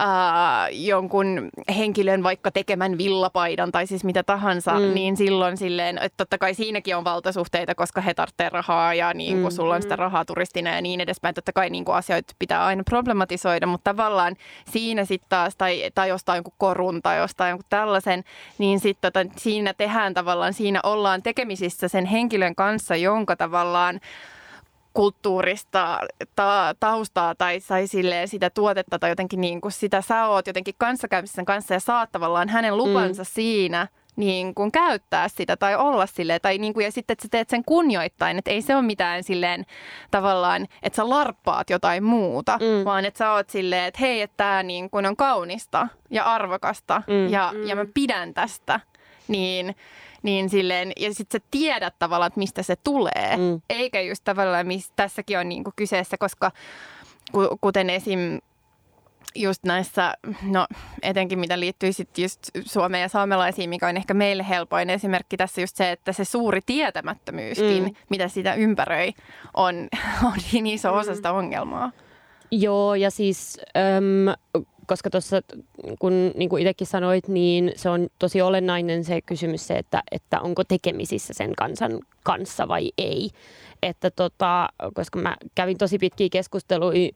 Äh, jonkun henkilön vaikka tekemän villapaidan tai siis mitä tahansa, mm. niin silloin silleen, että totta kai siinäkin on valtasuhteita, koska he tarvitsee rahaa ja niin kuin mm. sulla on sitä rahaa turistina ja niin edespäin. Totta kai niin kuin asioita pitää aina problematisoida, mutta tavallaan siinä sitten taas, tai, tai jostain jonkun korun tai jostain jonkun tällaisen, niin sitten tota, siinä tehdään tavallaan, siinä ollaan tekemisissä sen henkilön kanssa, jonka tavallaan kulttuurista ta, taustaa tai, tai silleen sitä tuotetta tai jotenkin niin kuin sitä sä oot jotenkin kanssakäymisen kanssa ja saat tavallaan hänen lupansa mm. siinä niin kuin käyttää sitä tai olla silleen tai niin kuin, ja sitten että sä teet sen kunnioittain, että ei se ole mitään silleen tavallaan, että sä larppaat jotain muuta, mm. vaan että sä oot silleen, että hei, että tää niin kuin on kaunista ja arvokasta mm. ja, mm. ja mä pidän tästä, niin niin silleen, ja sitten sä tiedät tavallaan, että mistä se tulee, mm. eikä just tavallaan, mistä tässäkin on niinku kyseessä, koska kuten esim. Just näissä, no etenkin mitä liittyy sitten just Suomeen ja saamelaisiin, mikä on ehkä meille helpoin esimerkki tässä just se, että se suuri tietämättömyyskin, mm. mitä sitä ympäröi, on, on niin iso osa sitä ongelmaa. Joo, ja siis Äm... koska tuossa, kun niin kuin itsekin sanoit, niin se on tosi olennainen se kysymys, se, että, että onko tekemisissä sen kansan kanssa vai ei. Että tota, koska mä kävin tosi pitkiä keskusteluja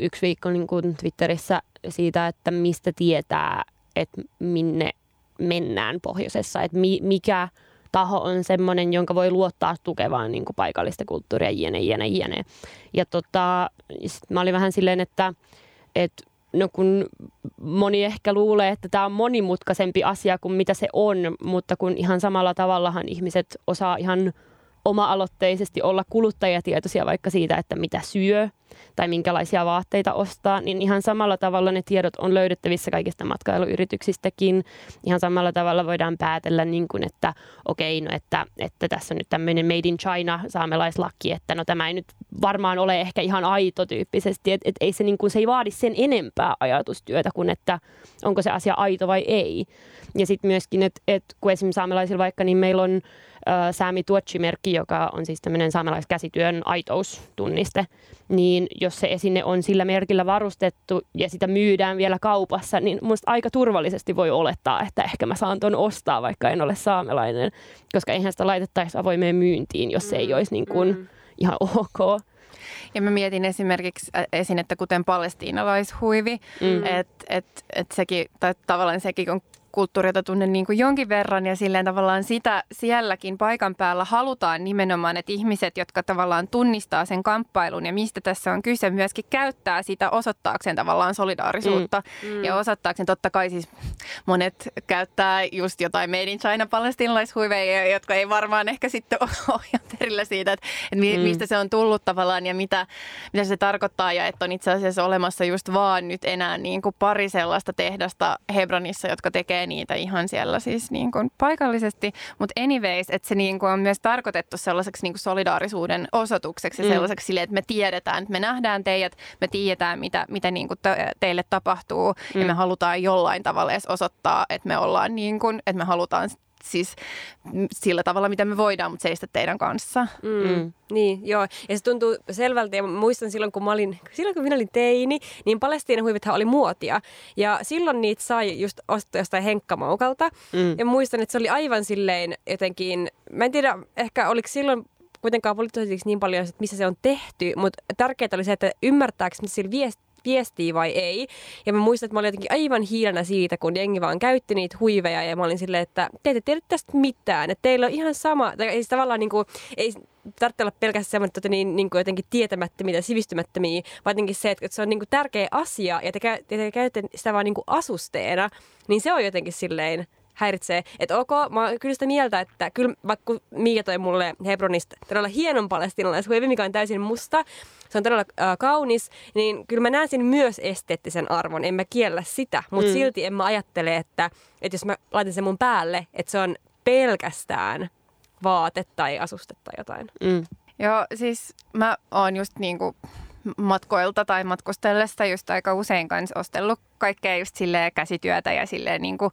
yksi viikko niin kuin Twitterissä siitä, että mistä tietää, että minne mennään pohjoisessa, että mi- mikä taho on semmoinen, jonka voi luottaa tukevaan niin kuin paikallista kulttuuria, jene, jene, jene. Ja tota, sit mä olin vähän silleen, että et, no kun moni ehkä luulee, että tämä on monimutkaisempi asia kuin mitä se on, mutta kun ihan samalla tavallahan ihmiset osaa ihan oma-aloitteisesti olla kuluttajatietoisia vaikka siitä, että mitä syö tai minkälaisia vaatteita ostaa, niin ihan samalla tavalla ne tiedot on löydettävissä kaikista matkailuyrityksistäkin. Ihan samalla tavalla voidaan päätellä, niin kuin, että okei, no että, että tässä on nyt tämmöinen made in China saamelaislaki, että no tämä ei nyt varmaan ole ehkä ihan aito tyyppisesti, että et ei se, niin kuin, se ei vaadi sen enempää ajatustyötä kuin, että onko se asia aito vai ei. Ja sitten myöskin, että et, kun esimerkiksi saamelaisilla vaikka, niin meillä on Säämi Tuotsi-merkki, joka on siis tämmöinen saamelaiskäsityön aitoustunniste, niin jos se esine on sillä merkillä varustettu ja sitä myydään vielä kaupassa, niin musta aika turvallisesti voi olettaa, että ehkä mä saan ton ostaa, vaikka en ole saamelainen, koska eihän sitä laitettaisi avoimeen myyntiin, jos se ei olisi niin kuin ihan ok. Ja mä mietin esimerkiksi esinettä kuten palestiinalaishuivi, mm. että et, et sekin, tai tavallaan sekin on kulttuuri, jota tunnen niin kuin jonkin verran, ja silleen tavallaan sitä sielläkin paikan päällä halutaan nimenomaan, että ihmiset, jotka tavallaan tunnistaa sen kamppailun ja mistä tässä on kyse, myöskin käyttää sitä osoittaakseen tavallaan solidaarisuutta mm. ja osoittaakseen, totta kai siis monet käyttää just jotain made in China -palestiinalaishuiveja, jotka ei varmaan ehkä sitten ole perillä siitä, että mistä mm. se on tullut tavallaan ja mitä, mitä se tarkoittaa, ja että on itse asiassa olemassa just vaan nyt enää niin kuin pari sellaista tehdasta Hebronissa, jotka tekee niitä ihan siellä siis niin kuin paikallisesti, mutta anyways, että se niin kuin on myös tarkoitettu sellaiseksi niin kuin solidaarisuuden osoitukseksi ja mm. sellaiseksi sille, että me tiedetään, että me nähdään teidät, me tiedetään, mitä, mitä niin kuin teille tapahtuu mm. ja me halutaan jollain tavalla edes osoittaa, että me ollaan niin kuin, että me halutaan siis sillä tavalla, mitä me voidaan, mutta seistä teidän kanssa. Mm. Mm. Niin, joo. Ja se tuntuu selvältä, ja muistan silloin, kun mä olin, silloin kun minä olin teini, niin palestiinahuivithan oli muotia. Ja silloin niitä sai just ostaa jostain henkkamaukalta. Mm. Ja muistan, että se oli aivan silleen jotenkin, mä en tiedä, ehkä oliko silloin kuitenkaan poliittisesti niin paljon, että missä se on tehty, mutta tärkeää oli se, että ymmärtääkö mitä sillä viesti, viestiä vai ei. Ja mä muistan, että mä olin jotenkin aivan hiilänä siitä, kun jengi vaan käytti niitä huiveja, ja mä olin silleen, että te ette tiedä tästä mitään, että teillä on ihan sama, tai ei tavallaan niin kuin, ei tarvitse olla pelkästään semmoinen, että niin, niin kuin jotenkin tietämättömiä ja sivistymättömiä, vaan jotenkin se, että se on niin kuin tärkeä asia, ja te, kä- te käytte sitä vaan niin kuin asusteena, niin se on jotenkin silleen häiritsee. Että ok, mä oon kyllä sitä mieltä, että kyllä vaikka Miia toi mulle Hebronista todella hienon palestiinalaishuivi, mikä on täysin musta, se on todella äh, kaunis, niin kyllä mä näen siinä myös esteettisen arvon, en mä kiellä sitä, mutta mm. silti en mä ajattele, että, että jos mä laitan sen mun päälle, että se on pelkästään vaate tai asuste tai jotain. Mm. Joo, siis mä oon just niinku matkoilta tai matkustellessa just aika usein kanssa ostellut kaikkea just silleen käsityötä ja silleen niinku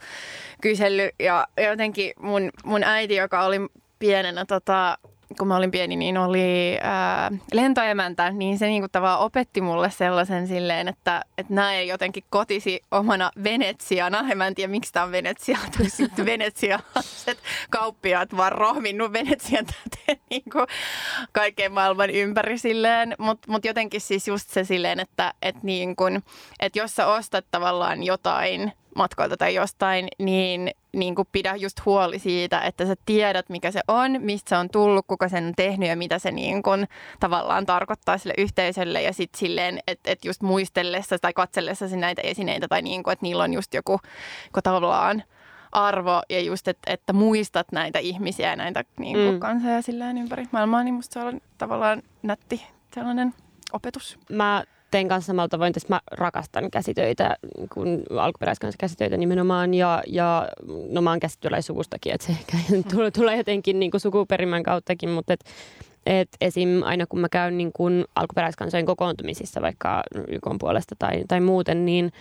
kysellyt, ja jotenkin mun, mun äiti, joka oli pienenä tota, kun mä olin pieni, niin oli ää, lentoemäntä, niin se niinku tavallaan opetti mulle sellaisen silleen, että et näe jotenkin kotisi omana Venetsiana. Mä en tiedä, miksi tää on Venetsia, tai sitten venetsialaiset kauppiaat vaan rohminnut Venetsian täten niinku kaiken maailman ympäri silleen. Mutta mut jotenkin siis just se silleen, että et niin kun, et jos sä ostat tavallaan jotain matkoilta tai jostain, niin, niin kuin pidä just huoli siitä, että sä tiedät, mikä se on, mistä se on tullut, kuka sen on tehnyt ja mitä se niin kuin tavallaan tarkoittaa sille yhteisölle. Ja sitten silleen, että et just muistellessa tai katsellessa näitä esineitä tai niin kuin, että niillä on just joku, joku tavallaan arvo ja just, että, että muistat näitä ihmisiä ja näitä niin kuin mm. kansoja silleen ympäri maailmaa, niin musta se on tavallaan nätti sellainen opetus. Mä tein kanssa samalla tavoin, että mä rakastan käsitöitä, kun alkuperäiskansan käsitöitä nimenomaan, ja, ja no mä oon käsityöläissuvustakin, että se ehkä tulee jotenkin niin kuin sukuperimän kauttakin, mutta et, et esim. Aina kun mä käyn niin kuin alkuperäiskansojen kokoontumisissa vaikka Y K:n puolesta tai, tai muuten, niin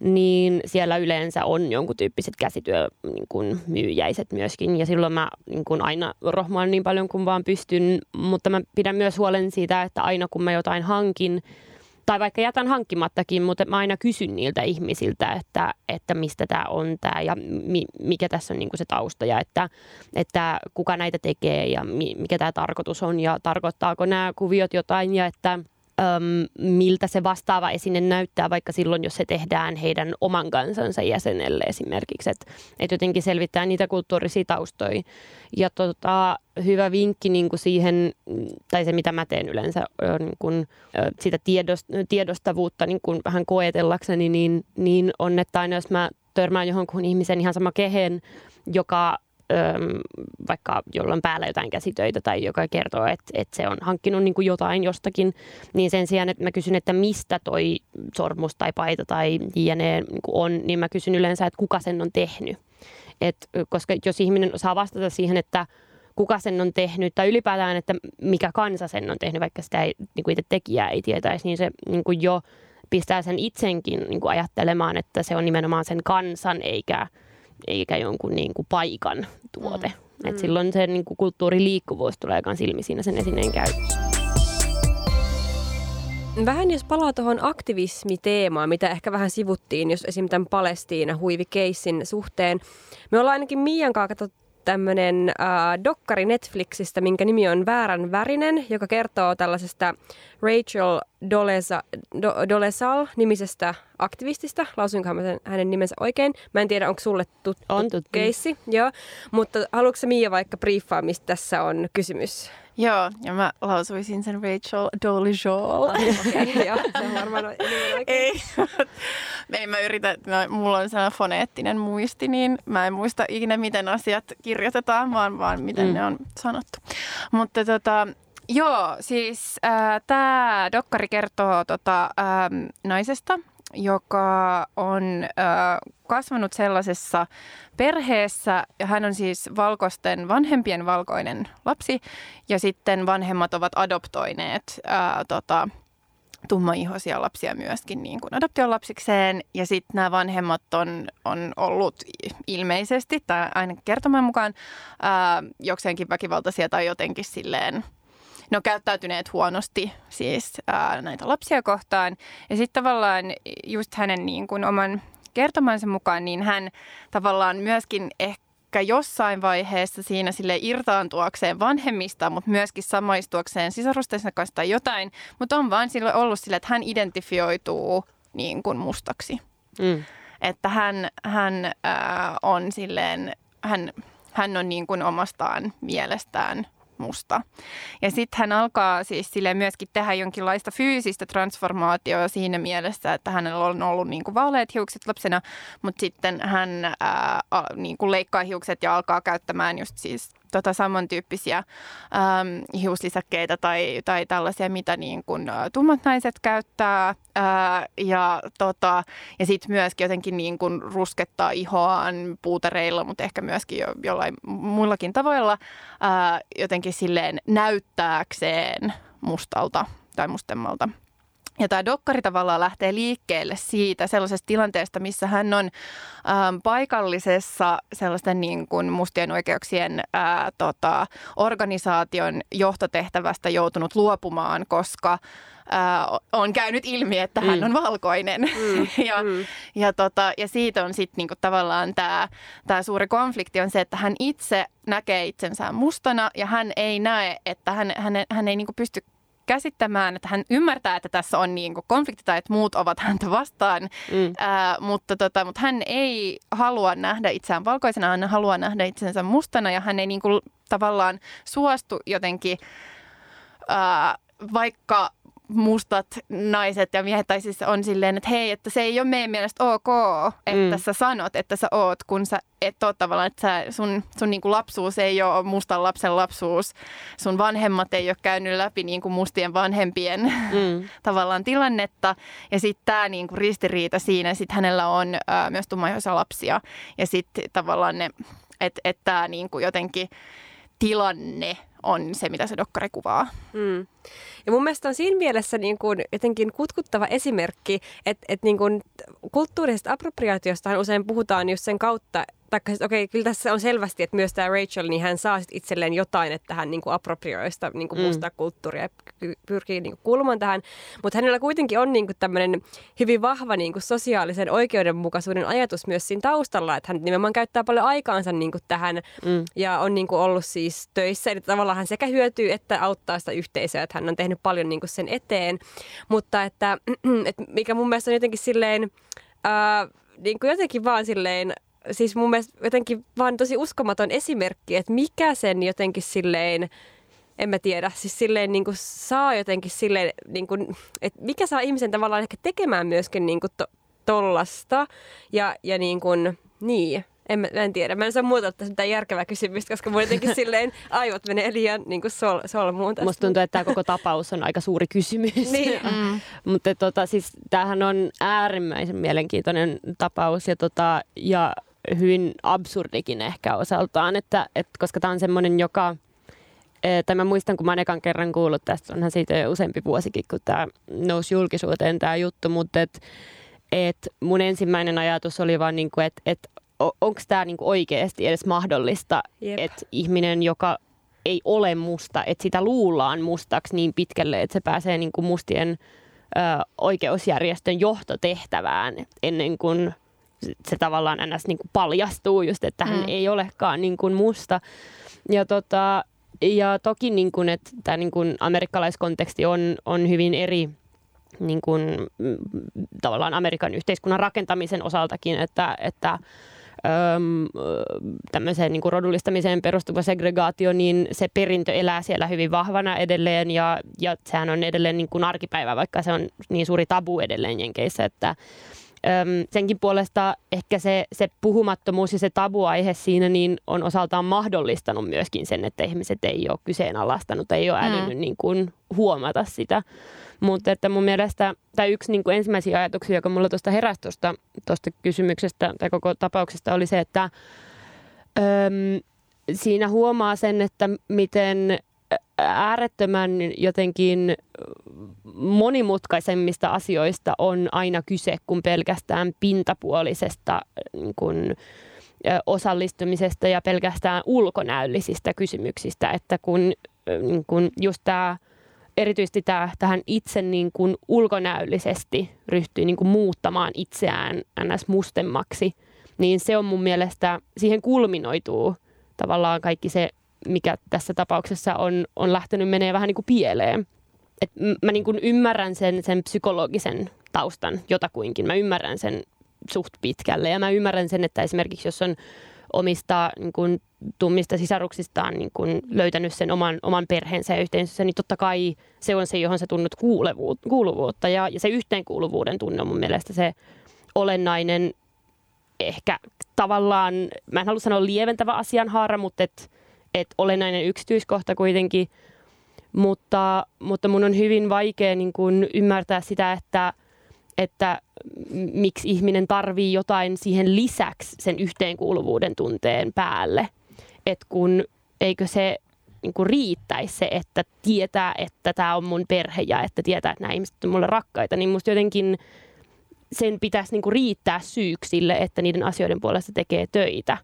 niin siellä yleensä on jonkun tyyppiset käsityömyyjäiset myöskin. Ja silloin mä niin kun aina rohmaan niin paljon kuin vaan pystyn, mutta mä pidän myös huolen siitä, että aina kun mä jotain hankin, tai vaikka jätän hankkimattakin, mutta mä aina kysyn niiltä ihmisiltä, että, että mistä tämä on tämä ja mi, mikä tässä on niinku se tausta ja että, että kuka näitä tekee ja mi, mikä tämä tarkoitus on ja tarkoittaako nämä kuviot jotain ja että äm, miltä se vastaava esine näyttää, vaikka silloin, jos se tehdään heidän oman kansansa jäsenelle esimerkiksi. Että et jotenkin selvittää niitä kulttuurisia taustoja. Ja tota, hyvä vinkki niin kuin siihen, tai se mitä mä teen yleensä, niin kuin, sitä tiedostavuutta niin kuin vähän koetellakseni, niin, niin on, että aina jos mä törmään johonkin ihmisen ihan sama kehen, joka vaikka jollain päällä jotain käsitöitä tai joka kertoo, että, että se on hankkinut niin kuin jotain jostakin, niin sen sijaan, että mä kysyn, että mistä toi sormus tai paita tai jne on, niin mä kysyn yleensä, että kuka sen on tehnyt. Et, koska jos ihminen osaa vastata siihen, että kuka sen on tehnyt tai ylipäätään, että mikä kansa sen on tehnyt, vaikka sitä ei, niin kuin itse tekijää ei tietäisi, niin se niin kuin jo pistää sen itsenkin niin kuin ajattelemaan, että se on nimenomaan sen kansan eikä eikä jonkun niin kuin paikan tuote. Mm. Et silloin se niin kuin kulttuuriliikkuvuus tulee myös ilmi siinä sen esineen käytössä. Vähän jos palaa tuohon aktivismiteemaan, mitä ehkä vähän sivuttiin, jos esim. Tämän Palestiina-huivikeissin suhteen. Me ollaan ainakin Miian kanssa katsottu tämmöinen äh, dokkari Netflixistä, minkä nimi on Väärän värinen, joka kertoo tällaisesta Rachel Doleza, Do, Dolezal-nimisestä aktivistista. Lausuinkohan mä hänen nimensä oikein. Mä en tiedä, onko sulle tuttu, on tuttu. keissi. Joo. Mutta haluatko sä, Mia, vaikka briefaa, mistä tässä on kysymys? Joo, ja mä lausuisin sen Rachel Dolezal. Okei, okay, joo, se on varmaan oikein. Ei, ei mä yritän, no, mulla on sellainen foneettinen muisti, niin mä en muista ikinä, miten asiat kirjoitetaan, vaan, vaan miten mm. ne on sanottu. Mutta tota, joo, siis äh, tää dokkari kertoo tota, ähm, naisesta, joka on äh, kasvanut sellaisessa perheessä, ja hän on siis valkoisten vanhempien valkoinen lapsi, ja sitten vanhemmat ovat adoptoineet ää, tota, tummaihoisia lapsia myöskin niin kuin adoptiolapsikseen, ja sitten nämä vanhemmat on, on ollut ilmeisesti, tai ainakin kertomaan mukaan, ää, jokseenkin väkivaltaisia tai jotenkin silleen, ne on käyttäytyneet huonosti siis ää, näitä lapsia kohtaan, ja sitten tavallaan just hänen niin kuin oman kertomansa mukaan, niin hän tavallaan myöskin ehkä jossain vaiheessa siinä sille irtaantuakseen vanhemmista, mutta myöskin samaistuakseen sisarustensa kanssa tai jotain, mutta on vaan silloin ollut sille, että hän identifioituu niin kuin mustaksi. Mm. Että hän, hän äh, on silleen, hän, hän on niin kuin omastaan mielestään musta. Ja sitten hän alkaa siis sille myöskin tehdä jonkinlaista fyysistä transformaatiota siinä mielessä, että hänellä on ollut niin kuin vaaleat hiukset lapsena, mutta sitten hän ää, niin kuin leikkaa hiukset ja alkaa käyttämään just siis tota samantyyppisiä äm, hiuslisäkkeitä tai, tai tällaisia, mitä niin kuin tummat naiset käyttää. Ää, ja tota, ja sitten myöskin jotenkin niin kuin ruskettaa ihoaan puutereilla, mutta ehkä myöskin jo, jollain muillakin tavoilla ää, jotenkin silleen näyttääkseen mustalta tai mustemmalta. Ja tämä dokkari tavallaan lähtee liikkeelle siitä sellaisesta tilanteesta, missä hän on äm, paikallisessa sellaisten niin kuin mustien oikeuksien ää, tota, organisaation johtotehtävästä joutunut luopumaan, koska ää, on käynyt ilmi, että hän on mm. valkoinen. Mm. ja, mm. ja, tota, ja siitä on sitten niinku tavallaan tämä tää suuri konflikti on se, että hän itse näkee itsensä mustana ja hän ei näe, että hän, hän, hän ei niinku pysty käsittämään, että hän ymmärtää, että tässä on niin kuin konflikti tai että muut ovat häntä vastaan, mm. Ää, mutta, tota, mutta hän ei halua nähdä itseään valkoisena, hän haluaa nähdä itsensä mustana ja hän ei niin kuin tavallaan suostu jotenkin, ää, vaikka mustat naiset ja miehet tai siis on silleen, että hei, että se ei ole meidän mielestä ok, että mm. sä sanot, että sä oot, kun sä et ole tavallaan, että sä, sun, sun niin kuin lapsuus ei ole mustan lapsen lapsuus, sun vanhemmat ei ole käynyt läpi niin kuin mustien vanhempien mm. tavallaan tilannetta ja sitten tämä niin kuin ristiriita siinä, sitten hänellä on ää, myös tummaihoisia lapsia ja sitten tavallaan ne, että et tämä niin kuin jotenkin tilanne on se, mitä se dokkari kuvaa. Mm. Ja mun mielestä on siinä mielessä niin kuin jotenkin kutkuttava esimerkki, että, että niin kuin kulttuurisesta appropriaatiosta usein puhutaan just sen kautta, Taikka siis okei, okay, kyllä tässä on selvästi, että myös tämä Rachel, niin hän saa itselleen jotain, että hän niin kuin approprioi sitä niin kuin musta mm. kulttuuria ja pyrkii niin kuin kulman tähän. Mutta hänellä kuitenkin on niin kuin tämmöinen hyvin vahva niin kuin sosiaalisen oikeudenmukaisuuden ajatus myös siinä taustalla, että hän nimenomaan käyttää paljon aikaansa niin kuin tähän mm. ja on niin kuin ollut siis töissä. Eli tavallaan hän sekä hyötyy että auttaa sitä yhteisöä, että hän on tehnyt paljon niin kuin sen eteen. Mutta että, että mikä mun mielestä on jotenkin silleen, ää, niin kuin jotenkin vaan silleen, siis mun mielestä jotenkin vaan tosi uskomaton esimerkki, että mikä sen jotenkin silleen, en mä tiedä, siis silleen niin kuin saa jotenkin silleen, niin kuin, että mikä saa ihmisen tavallaan ehkä tekemään myöskin niin kuin to, tollasta ja, ja niin kuin, niin. En, mä, en tiedä. Mä en saa muuta ottaa mitään järkevää kysymystä, koska mun jotenkin silleen aivot menee liian niin kuin sol, solmuun tästä. Musta tuntuu, että tämä koko tapaus on aika suuri kysymys. Niin. Mm. Mutta tota, siis tämähän on äärimmäisen mielenkiintoinen tapaus ja, tota, ja hyvin absurdikin ehkä osaltaan, että, et, koska tämä on semmoinen, joka... Tai mä muistan, kun mä oon ekan kerran kuullut tästä, onhan siitä jo useampi vuosikin, kun tämä nousi julkisuuteen tämä juttu, mutta et, et mun ensimmäinen ajatus oli vaan, niin kuin, että... Et, onko tämä niinku oikeasti edes mahdollista, että ihminen, joka ei ole musta, että sitä luullaan mustaksi niin pitkälle, että se pääsee niinku mustien ö, oikeusjärjestön johtotehtävään ennen kuin se tavallaan ns. Niinku paljastuu just, että hän mm. ei olekaan niinku musta. Ja, tota, ja toki niinku, että tämä niinku amerikkalaiskonteksti on, on hyvin eri niinku, tavallaan Amerikan yhteiskunnan rakentamisen osaltakin, että... että tämmöiseen niin kuin rodullistamiseen perustuva segregaatio, niin se perintö elää siellä hyvin vahvana edelleen ja, ja sehän on edelleen niin kuin arkipäivä, vaikka se on niin suuri tabu edelleen Jenkeissä, että äm, senkin puolesta ehkä se, se puhumattomuus ja se tabuaihe siinä niin on osaltaan mahdollistanut myöskin sen, että ihmiset ei ole kyseenalaistanut, ei ole älynyt mm. niin kuin huomata sitä, mutta että mun mielestä tämä yksi niin kuin ensimmäisiä ajatuksia, joka mulla tuosta heräsi tuosta kysymyksestä tai koko tapauksesta oli se, että äm, siinä huomaa sen, että miten äärettömän jotenkin monimutkaisemmista asioista on aina kyse kuin pelkästään pintapuolisesta niin kuin osallistumisesta ja pelkästään ulkonäöllisistä kysymyksistä, että kun, niin kun just tämä erityisesti tämä, tähän itse niin kuin ulkonäöllisesti ryhtyy niin kuin muuttamaan itseään ns. Mustemmaksi, niin se on mun mielestä, siihen kulminoituu tavallaan kaikki se, mikä tässä tapauksessa on, on lähtenyt menee vähän niin kuin pieleen. Et mä niin kuin ymmärrän sen, sen psykologisen taustan jotakuinkin. Mä ymmärrän sen suht pitkälle ja mä ymmärrän sen, että esimerkiksi jos on omista niin kuin tummista sisaruksistaan niin kuin löytänyt sen oman, oman perheensä ja yhteisönsä, niin totta kai se on se, johon sä tunnut kuuluvuutta. Ja, ja se yhteenkuuluvuuden tunne on mun mielestä se olennainen, ehkä tavallaan, mä en halua sanoa lieventävä asianhaara, mutta et, et olennainen yksityiskohta kuitenkin. Mutta, mutta mun on hyvin vaikea niin kuin ymmärtää sitä, että että miksi ihminen tarvii jotain siihen lisäksi sen yhteenkuuluvuuden tunteen päälle. Että kun eikö se niin kuin riittäisi se, että tietää, että tämä on mun perhe ja että tietää, että nämä ihmiset on mulle rakkaita, niin musta jotenkin sen pitäisi niin kuin riittää syyksi sille, että niiden asioiden puolesta tekee töitä.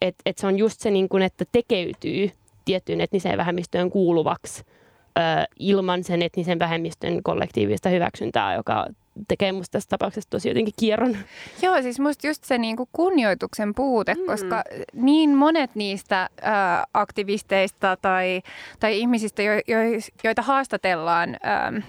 Että et se on just se, niin kuin, että tekeytyy tiettyyn etniseen vähemmistöön kuuluvaksi ö, ilman sen etnisen vähemmistön kollektiivista hyväksyntää, joka tekee musta tässä tapauksessa tosi jotenkin kierron. Joo, siis musta just se niinku kunnioituksen puute, mm. koska niin monet niistä ä, aktivisteista tai, tai ihmisistä, jo, jo, joita haastatellaan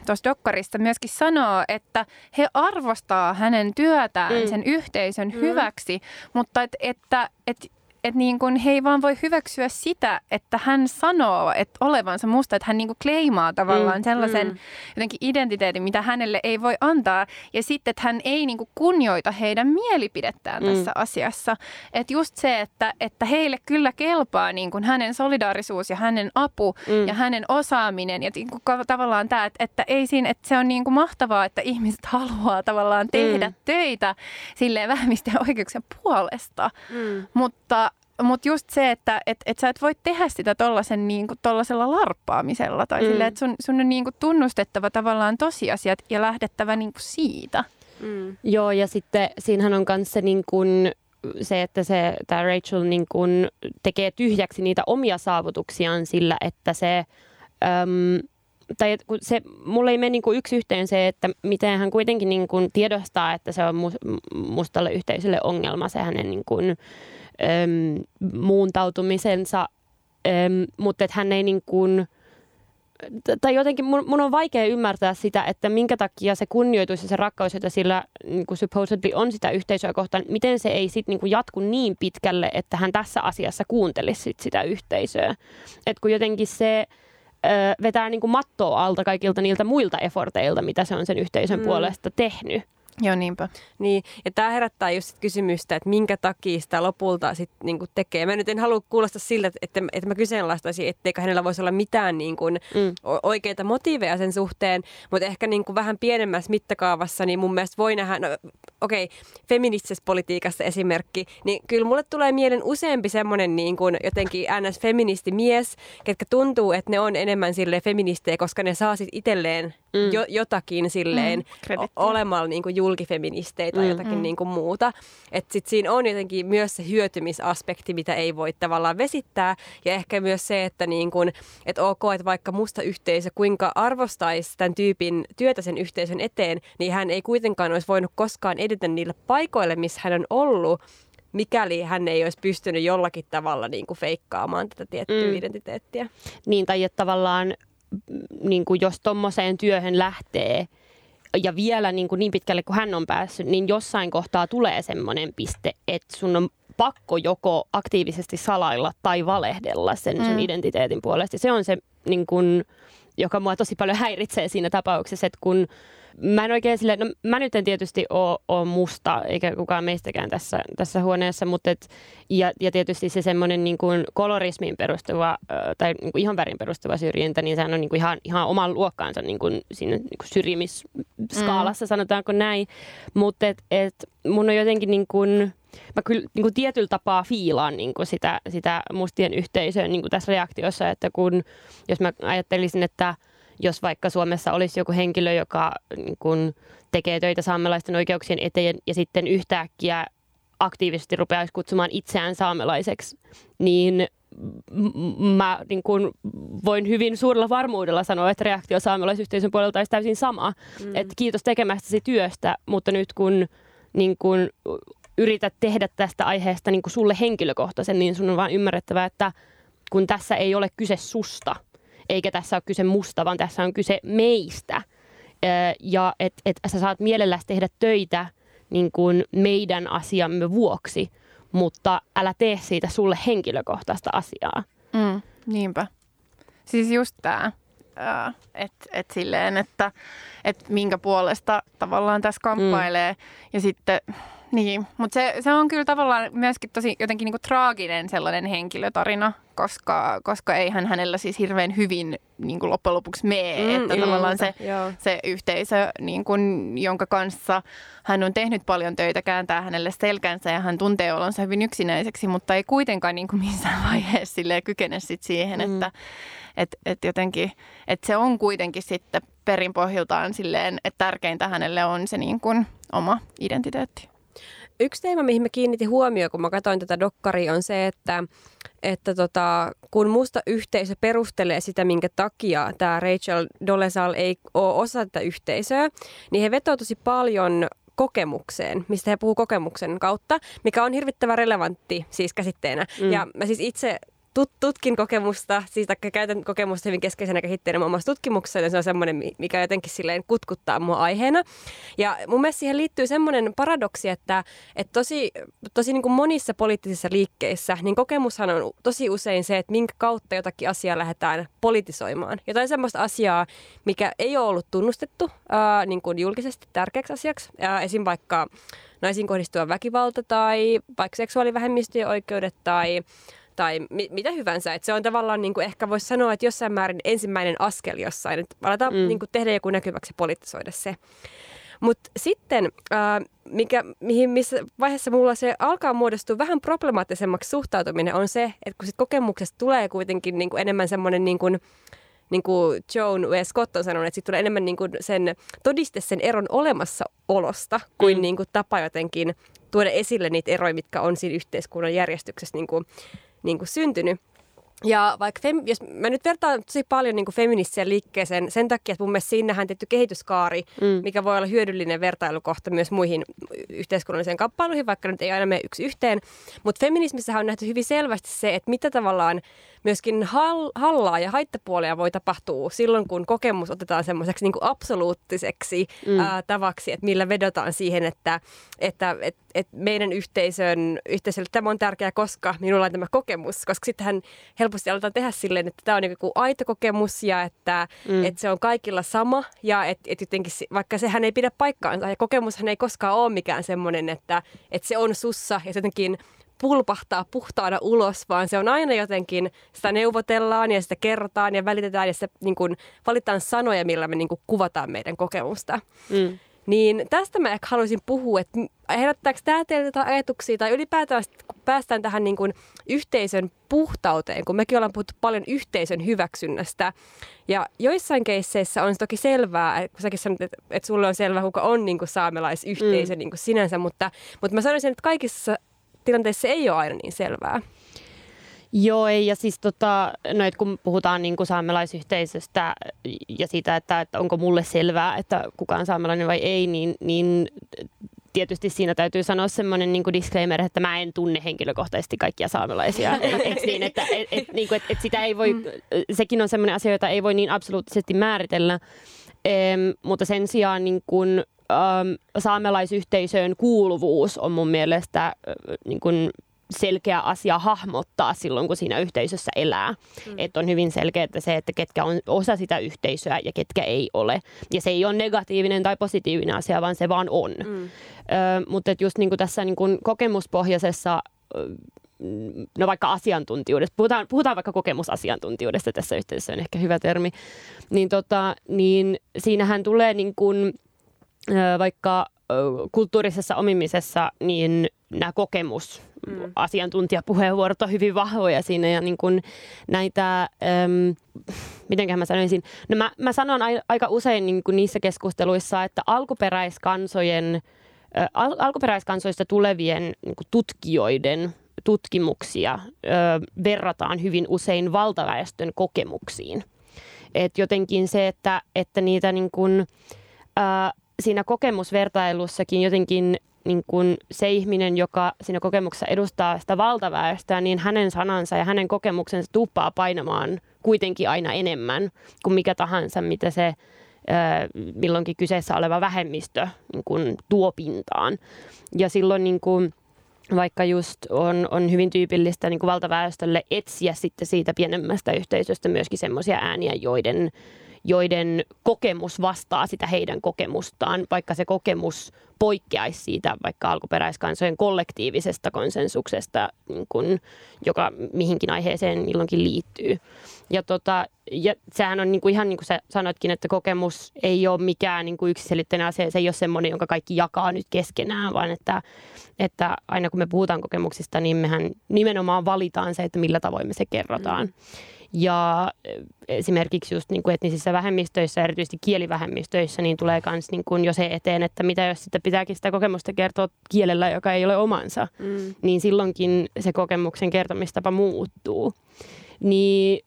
tuossa dokkarissa, myöskin sanoo, että he arvostaa hänen työtään mm. sen yhteisön mm. hyväksi, mutta et, että... Et, että niin kun he ei vaan voi hyväksyä sitä, että hän sanoo, että olevansa musta, että hän niin kun kleimaa tavallaan mm, sellaisen mm. jotenkin identiteetin, mitä hänelle ei voi antaa. Ja sitten, että hän ei niin kun kunnioita heidän mielipidettään mm. tässä asiassa. Että just se, että, että heille kyllä kelpaa niin kun hänen solidaarisuus ja hänen apu mm. ja hänen osaaminen. Ja niin kun tavallaan tämä, että, että, ei siinä, että se on niin kun mahtavaa, että ihmiset haluaa tavallaan tehdä mm. töitä silleen vähemmistön oikeuksien puolesta. Mm. Mutta... Mutta just se, että et, et sä et voi tehdä sitä tollasen, niinku, tollasella larppaamisella tai mm. silleen, että sun, sun on niinku tunnustettava tavallaan tosiasiat ja lähdettävä niinku siitä. Mm. Joo, ja sitten siinähän on myös se, niinku, se, että se, tämä Rachel niin kun tekee tyhjäksi niitä omia saavutuksiaan sillä, että se... Äm, tai että kun se, mulle ei mene niin kuin yksi yhteen se, että miten hän kuitenkin niin kuin tiedostaa, että se on mustalle yhteisölle ongelma, se hänen niin kuin, äm, muuntautumisensa, äm, mutta että hän ei niin kuin, tai jotenkin mun, mun on vaikea ymmärtää sitä, että minkä takia se kunnioitus ja se rakkaus, jota sillä niin kuin supposedly on sitä yhteisöä kohtaan, miten se ei sit niin kuin jatku niin pitkälle, että hän tässä asiassa kuuntelisi sit sitä yhteisöä. Että kun jotenkin se... vetää niin kuin mattoa alta kaikilta niiltä muilta efforteilta, mitä se on sen yhteisön mm. puolesta tehnyt. Joo, niinpä. Niin, ja tämä herättää just sit kysymystä, että minkä takia sitä lopulta sit niinku tekee. Mä nyt en halua kuulostaa siltä, että, että mä kyseenalaistaisin, etteikö hänellä voisi olla mitään niinku mm. oikeita motiiveja sen suhteen, mutta ehkä niinku vähän pienemmässä mittakaavassa, niin mun mielestä voi nähdä, no okei, okay, feministisessä politiikassa esimerkki, niin kyllä mulle tulee mielen useampi semmoinen niinku jotenkin N S-feministimies, ketkä tuntuu, että ne on enemmän silleen feministejä, koska ne saa sit itselleen mm. jo, jotakin silleen mm. olemalla niinku juuri julkifeministeitä tai jotakin mm. niin kuin muuta. Että sitten siinä on jotenkin myös se hyötymisaspekti, mitä ei voi tavallaan vesittää. Ja ehkä myös se, että niin kuin, et ok, että vaikka musta yhteisö kuinka arvostaisi tämän tyypin työtä sen yhteisön eteen, niin hän ei kuitenkaan olisi voinut koskaan edetä niille paikoille, missä hän on ollut, mikäli hän ei olisi pystynyt jollakin tavalla niin kuin feikkaamaan tätä tiettyä mm. identiteettiä. Niin, tai että tavallaan niin kuin jos tommoseen työhön lähtee, ja vielä niin, kuin niin pitkälle, kun hän on päässyt, niin jossain kohtaa tulee semmoinen piste, että sun on pakko joko aktiivisesti salailla tai valehdella sen mm. sun identiteetin puolesta. Se on se, niin kuin, joka mua tosi paljon häiritsee siinä tapauksessa, että kun mä en oikein silleen, no mä nyt en tietysti ole, ole musta, eikä kukaan meistäkään tässä, tässä huoneessa, mutta et, ja, ja tietysti se semmoinen niin kuin kolorismiin perustuva tai niin kuin ihonvärin perustuva syrjintä, niin sehän on niin kuin ihan, ihan oman luokkaansa niin kuin siinä niin kuin syrjimisskaalassa, mm. sanotaanko näin, mutta et, et mun on jotenkin niin kuin, mä kyllä niin kuin tietyllä tapaa fiilaan niin kuin sitä, sitä mustien yhteisöä niin kuin tässä reaktiossa, että kun, jos mä ajattelisin, että jos vaikka Suomessa olisi joku henkilö, joka niin kun tekee töitä saamelaisten oikeuksien eteen ja sitten yhtäkkiä aktiivisesti rupeaisi kutsumaan itseään saamelaiseksi, niin mä niin kun voin hyvin suurella varmuudella sanoa, että reaktio saamelaisyhteisön puolelta olisi täysin sama. Mm. Et kiitos tekemästäsi työstä, mutta nyt kun, niin kun yrität tehdä tästä aiheesta niin kun sulle henkilökohtaisen, niin sun on vaan ymmärrettävä, että kun tässä ei ole kyse susta, eikä tässä ole kyse musta, vaan tässä on kyse meistä. Ja että et sä saat mielelläsi tehdä töitä niin kuin meidän asiamme vuoksi, mutta älä tee siitä sulle henkilökohtaista asiaa. Mm, niinpä. Siis just tää, että et silleen, että et minkä puolesta tavallaan tässä kamppailee. Mm. Ja sitten... Niin, mutta se, se on kyllä tavallaan myöskin tosi jotenkin niinku traaginen sellainen henkilötarina, koska, koska eihän hänellä siis hirveän hyvin niinku loppujen lopuksi mene. Että mm, tavallaan se, se yhteisö, niinku, jonka kanssa hän on tehnyt paljon töitä, kääntää hänelle selkänsä ja hän tuntee olonsa hyvin yksinäiseksi, mutta ei kuitenkaan niinku missään vaiheessa kykene sit siihen, mm. että et, et jotenkin, et se on kuitenkin sitten perinpohjiltaan silleen, että tärkeintä hänelle on se niinku oma identiteetti. Yksi teema, mihin mä kiinnitin huomioon, kun mä katsoin tätä dokkaria, on se, että, että tota, kun musta yhteisö perustelee sitä, minkä takia tämä Rachel Dolezal ei ole osa tätä yhteisöä, niin he vetoo tosi paljon kokemukseen, mistä he puhuu kokemuksen kautta, mikä on hirvittävän relevantti siis käsitteenä. Mm. Ja mä siis itse... tutkin kokemusta, siis käytän kokemusta hyvin keskeisenä kehitteenä muun muassa tutkimuksessa, ja se on semmoinen, mikä jotenkin silleen kutkuttaa mua aiheena. Ja mun mielestä siihen liittyy semmoinen paradoksi, että, että tosi, tosi niin kuin monissa poliittisissa liikkeissä, niin kokemushan on tosi usein se, että minkä kautta jotakin asiaa lähdetään politisoimaan. Jotain semmoista asiaa, mikä ei ole ollut tunnustettu ää, niin kuin julkisesti tärkeäksi asiaksi, ää, esim. Vaikka naisiin kohdistuva väkivalta tai vaikka seksuaalivähemmistöjen oikeudet tai... tai mitä hyvänsä. Että se on tavallaan, niin kuin ehkä voisi sanoa, että jossain määrin ensimmäinen askel jossain. Että aletaan mm. niin kuin tehdä joku näkyväksi ja politisoida se. Mutta sitten, äh, mikä, mihin, missä vaiheessa mulla se alkaa muodostua vähän problemaattisemmaksi suhtautuminen on se, että kun sit kokemuksesta tulee kuitenkin niin kuin enemmän semmoinen niin kuin niin kuin Joan W. Scott on sanonut, että siitä tulee enemmän niin kuin sen todiste sen eron olemassaolosta kuin, mm. niin kuin tapa jotenkin tuoda esille niitä eroja, mitkä on siinä yhteiskunnan järjestyksessä niin kuin, niin kuin syntynyt. Ja vaikka, fem- jos mä nyt vertaan tosi paljon niin kuin feministiseen liikkeeseen sen takia, että mun mielestä siinähän on tehty kehityskaari, mm. mikä voi olla hyödyllinen vertailukohta myös muihin yhteiskunnalliseen kamppailuihin, vaikka nyt ei aina mene yksi yhteen. Mutta feminismissähän on nähty hyvin selvästi se, että mitä tavallaan myöskin hall- hallaa ja haittapuolia voi tapahtua silloin, kun kokemus otetaan semmoiseksi niin kuin absoluuttiseksi mm. ää, tavaksi, että millä vedotaan siihen, että, että et, et meidän yhteisön, yhteisölle tämä on tärkeää, koska minulla on tämä kokemus, koska sittenhän helposti aletaan tehdä silleen, että tämä on joku aito kokemus ja että, mm. että se on kaikilla sama ja että, että jotenkin, vaikka sehän ei pidä paikkaansa ja kokemushan ei koskaan ole mikään semmoinen, että, että se on sussa ja se jotenkin pulpahtaa puhtaana ulos, vaan se on aina jotenkin, sitä neuvotellaan ja sitä kerrotaan ja välitetään ja sitä, niin kuin, valitaan sanoja, millä me niin kuin, kuvataan meidän kokemusta. Mm. Niin tästä mä ehkä haluaisin puhua, että herättääkö tämä teiltä ajatuksia tai ylipäätään kun päästään tähän niin kuin yhteisön puhtauteen, kun mekin ollaan puhuttu paljon yhteisön hyväksynnästä. Ja joissain keisseissä on toki selvää, kun säkin sanot, että, että sulle on selvää, kuka on niin kuin saamelaisyhteisö mm. niin kuin sinänsä, mutta, mutta mä sanoisin, että kaikissa tilanteissa ei ole aina niin selvää. Joo, ei, ja siis tota, no, et kun puhutaan niinku saamelaisyhteisöstä ja siitä, että, että onko mulle selvää, että kuka on saamelainen vai ei, niin, niin tietysti siinä täytyy sanoa semmoinen niinku disclaimer, että mä en tunne henkilökohtaisesti kaikkia saamelaisia. Et, et niin, että, et, et, niinku, et, et sitä ei voi, mm. sekin on semmoinen asia, jota ei voi niin absoluuttisesti määritellä, ehm, mutta sen sijaan niin kun, ähm, saamelaisyhteisöön kuuluvuus on mun mielestä äh, niin kun, selkeä asia hahmottaa silloin, kun siinä yhteisössä elää. Mm. Että on hyvin selkeä että se, että ketkä on osa sitä yhteisöä ja ketkä ei ole. Ja se ei ole negatiivinen tai positiivinen asia, vaan se vaan on. Mm. Ö, mutta just niin kuin tässä niin kuin kokemuspohjaisessa, no vaikka asiantuntijuudesta, puhutaan, puhutaan vaikka kokemusasiantuntijuudesta tässä yhteisössä, on ehkä hyvä termi, niin, tota, niin siinähän tulee niin kuin, ö, vaikka kulttuurisessa omimisessa niin nämä kokemus mm. asiantuntijapuheenvuorot on hyvin vahvoja siinä ja niin kuin näitä, äm, mitenköhän mä sanoisin, no mä, mä sanon aika usein niin kuin niissä keskusteluissa, että alkuperäiskansojen, ä, al, alkuperäiskansoista tulevien niin kuin tutkijoiden tutkimuksia ä, verrataan hyvin usein valtaväestön kokemuksiin. Et jotenkin se, että, että niitä niin kuin, ä, siinä kokemusvertailussakin jotenkin niin kun se ihminen, joka siinä kokemuksessa edustaa sitä valtaväestöä, niin hänen sanansa ja hänen kokemuksensa tuppaa painamaan kuitenkin aina enemmän kuin mikä tahansa, mitä se milloinkin kyseessä oleva vähemmistö niin kun tuo pintaan. Ja silloin niin kun, vaikka just on, on hyvin tyypillistä niin kun valtaväestölle etsiä sitten siitä pienemmästä yhteisöstä myöskin semmoisia ääniä, joiden joiden kokemus vastaa sitä heidän kokemustaan, vaikka se kokemus poikkeaisi siitä vaikka alkuperäiskansojen kollektiivisesta konsensuksesta, niin kun, joka mihinkin aiheeseen milloinkin liittyy. Ja, tota, ja sehän on niin kuin, ihan niin kuin sä sanoitkin, että kokemus ei ole mikään niin kuin yksiselitteinen asia, se ei ole semmoinen, jonka kaikki jakaa nyt keskenään, vaan että, että aina kun me puhutaan kokemuksista, niin mehän nimenomaan valitaan se, että millä tavoin me se kerrotaan. Mm. Ja esimerkiksi just niin kuin etnisissä vähemmistöissä, erityisesti kielivähemmistöissä, niin tulee myös niin kuin jo se eteen, että mitä jos sitä pitääkin sitä kokemusta kertoa kielellä, joka ei ole omansa, mm. niin silloinkin se kokemuksen kertomistapa muuttuu. Niin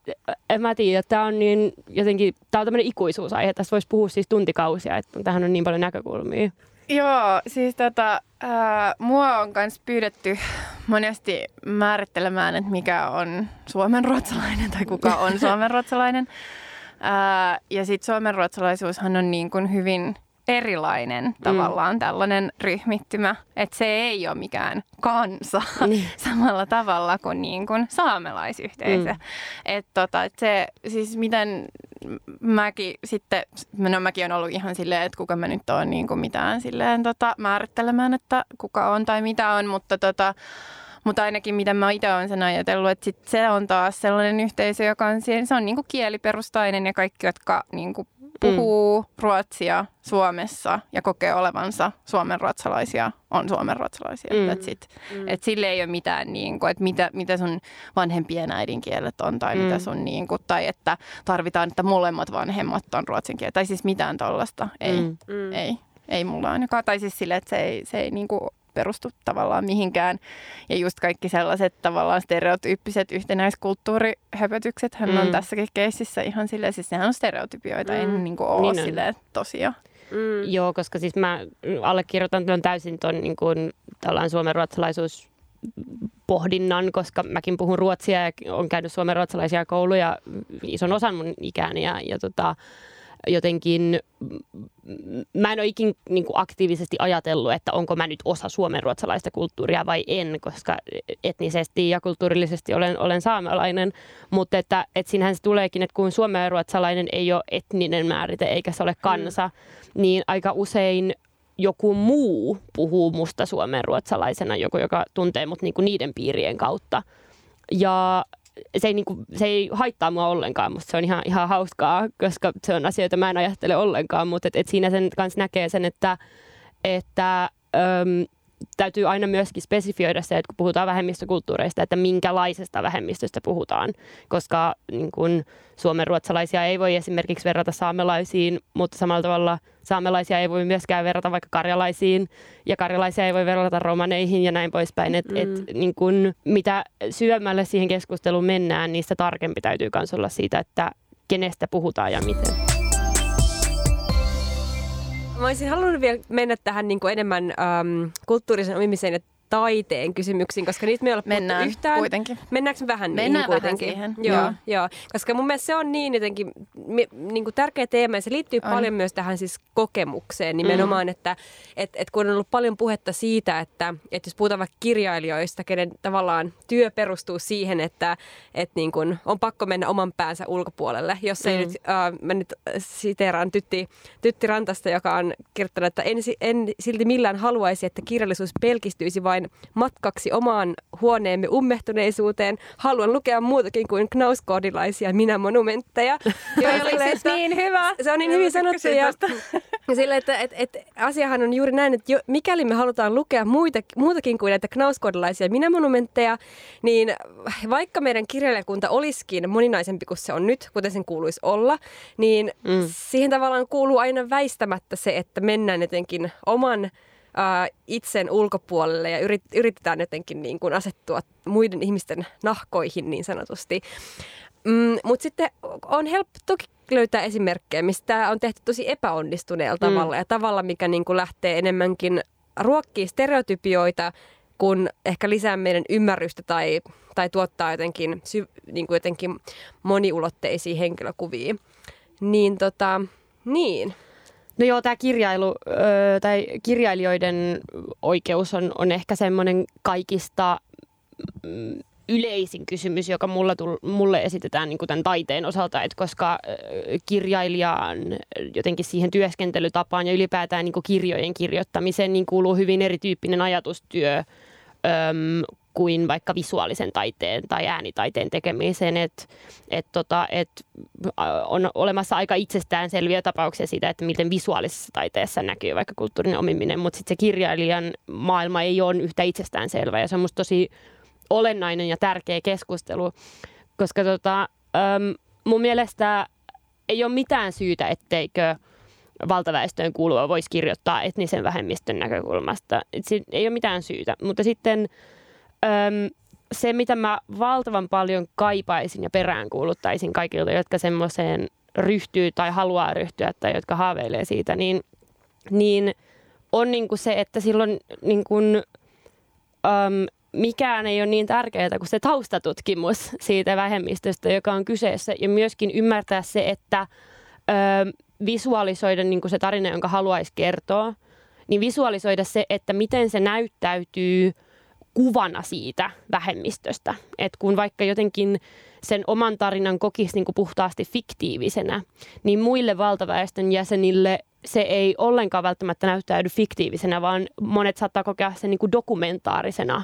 en mä tiedä, tämä on niin jotenkin, tämä on tämmöinen ikuisuusaihe, tässä voisi puhua siis tuntikausia, että tähän on niin paljon näkökulmia. Joo, siis tota, ää, mua on myös pyydetty monesti määrittelemään, että mikä on suomenruotsalainen tai kuka on suomenruotsalainen. Ää, ja sitten suomenruotsalaisuushan on niin kuin hyvin erilainen tavallaan mm. tällainen ryhmittymä, että se ei ole mikään kansa mm. samalla tavalla kuin, niin kuin saamelaisyhteisö. Mm. Että tota, et se, siis miten mäkin sitten, no mäkin on ollut ihan silleen, että kuka mä nyt oon niin kuin mitään silleen tota, määrittelemään, että kuka on tai mitä on, mutta tota, mutta ainakin mitä mä itse olen sen ajatellut, että sit se on taas sellainen yhteisö, joka on, se on niin kuin kieliperustainen ja kaikki, jotka niin kuin puhuu mm. ruotsia Suomessa ja kokee olevansa suomenruotsalaisia, on suomenruotsalaisia. Mm. That's it. Mm. Et sille ei ole mitään, niin kuin, että mitä, mitä sun vanhempien äidinkielet on tai, mm. mitä sun, niin kuin, tai että tarvitaan, että molemmat vanhemmat on ruotsinkielisiä. Tai siis mitään tollaista. Ei, mm. ei, ei, ei mulla ainakaan. Tai siis sille, että se ei, se ei niin kuin perustu tavallaan mihinkään. Ja just kaikki sellaiset tavallaan stereotyyppiset yhtenäiskulttuurihöpötykset hän mm. on tässäkin keississä ihan silleen, siis nehän on stereotypioita, mm. ei niin kuin ole niin silleen tosiaan. Mm. Joo, koska siis mä allekirjoitan tuon täysin tuon niin kuin tällainen suomenruotsalaisuuspohdinnan, koska mäkin puhun ruotsia ja olen käynyt suomenruotsalaisia kouluja ison osan mun ikääni ja, ja tota, jotenkin mä en ole ikin niin kuin aktiivisesti ajatellut, että onko mä nyt osa suomenruotsalaista kulttuuria vai en, koska etnisesti ja kulttuurillisesti olen, olen saamelainen. Mutta että, että siinähän se tuleekin, että kun suomenruotsalainen ei ole etninen määrite eikä se ole kansa, mm. niin aika usein joku muu puhuu musta suomenruotsalaisena, joku joka tuntee mut niin kuin niiden piirien kautta. Ja Se ei, niin kuin, se ei haittaa mua ollenkaan, mutta se on ihan, ihan hauskaa, koska se on asia, jota mä en ajattele ollenkaan, mutta et, et siinä sen kanssa näkee sen, että, että öm, täytyy aina myöskin spesifioida se, että kun puhutaan vähemmistökulttuureista, että minkälaisesta vähemmistöstä puhutaan, koska niin kuin, suomenruotsalaisia ei voi esimerkiksi verrata saamelaisiin, mutta samalla tavalla saamelaisia ei voi myöskään verrata vaikka karjalaisiin ja karjalaisia ei voi verrata romaneihin ja näin poispäin. Et, mm. et, niin kun, mitä syvemmälle siihen keskusteluun mennään, niin sitä tarkempi täytyy myös olla siitä, että kenestä puhutaan ja miten. Mä olisin halunnut vielä mennä tähän niin kuin enemmän äm, kulttuurisen omimiseen ja taiteen kysymyksiin, koska niitä me ei ole puhuttu yhtään. Kuitenkin. Mennäänkö vähän Mennään niihin kuitenkin? Mennään vähän siihen. Joo, joo. Joo, koska mun mielestä se on niin jotenkin niin kuin tärkeä teema ja se liittyy on. paljon myös tähän siis kokemukseen nimenomaan, mm. että et, et kun on ollut paljon puhetta siitä, että et jos puhutaan vaikka kirjailijoista, kenen tavallaan työ perustuu siihen, että et niin kuin on pakko mennä oman päänsä ulkopuolelle. Jos ei mm. nyt, äh, mä nyt siteeraan tytti, tytti Rantasta, joka on kirjoittanut, että en, en silti millään haluaisi, että kirjallisuus pelkistyisi vain matkaksi omaan huoneemme ummehtuneisuuteen. Haluan lukea muutakin kuin knauskoodilaisia minä-monumentteja. Se oli siis niin hyvä. Se on niin hyvin sanottu. Ja, ja sillä, että et, et, asiahan on juuri näin, että jo, mikäli me halutaan lukea muita, muutakin kuin näitä knauskoodilaisia minä-monumentteja, niin vaikka meidän kirjailijakunta olisikin moninaisempi kuin se on nyt, kuten sen kuuluisi olla, niin mm. siihen tavallaan kuuluu aina väistämättä se, että mennään jotenkin oman itsen ulkopuolelle ja yrit, yritetään jotenkin niin kuin asettua muiden ihmisten nahkoihin niin sanotusti. Mm, mutta sitten on helppo toki löytää esimerkkejä, mistä tämä on tehty tosi epäonnistuneella mm. tavalla ja tavalla, mikä niin kuin lähtee enemmänkin ruokkii stereotypioita, kun ehkä lisää meidän ymmärrystä tai, tai tuottaa jotenkin, sy, niin kuin jotenkin moniulotteisia henkilökuvia. Niin tota, niin. No joo, tämä kirjailu ö, tai kirjailijoiden oikeus on, on ehkä semmoinen kaikista mm, yleisin kysymys, joka mulla tull, mulle esitetään niin kuin tämän taiteen osalta, että koska ö, kirjailijan jotenkin siihen työskentelytapaan ja ylipäätään niin kuin kirjojen kirjoittamiseen niin kuuluu hyvin erityyppinen ajatustyö ö, kuin vaikka visuaalisen taiteen tai äänitaiteen tekemiseen, että et tota, et on olemassa aika itsestäänselviä tapauksia siitä, että miten visuaalisessa taiteessa näkyy vaikka kulttuurinen omiminen, mutta sitten se kirjailijan maailma ei ole yhtä itsestäänselvä ja se on musta tosi olennainen ja tärkeä keskustelu, koska tota, äm, mun mielestä ei ole mitään syytä, etteikö valtaväestöön kuulua voisi kirjoittaa etnisen vähemmistön näkökulmasta. Et ei ole mitään syytä, mutta sitten Öm, se, mitä mä valtavan paljon kaipaisin ja peräänkuuluttaisin kaikilta, jotka semmoiseen ryhtyy tai haluaa ryhtyä tai jotka haaveilee siitä, niin, niin on niinku se, että silloin niinku, öm, mikään ei ole niin tärkeää kuin se taustatutkimus siitä vähemmistöstä, joka on kyseessä. Ja myöskin ymmärtää se, että öm, visualisoida niinku se tarina, jonka haluaisi kertoa, niin visualisoida se, että miten se näyttäytyy kuvana siitä vähemmistöstä. Et kun vaikka jotenkin sen oman tarinan kokisi niin kuin puhtaasti fiktiivisenä, niin muille valtaväestön jäsenille se ei ollenkaan välttämättä näyttäydy fiktiivisenä, vaan monet saattaa kokea sen niin kuin dokumentaarisena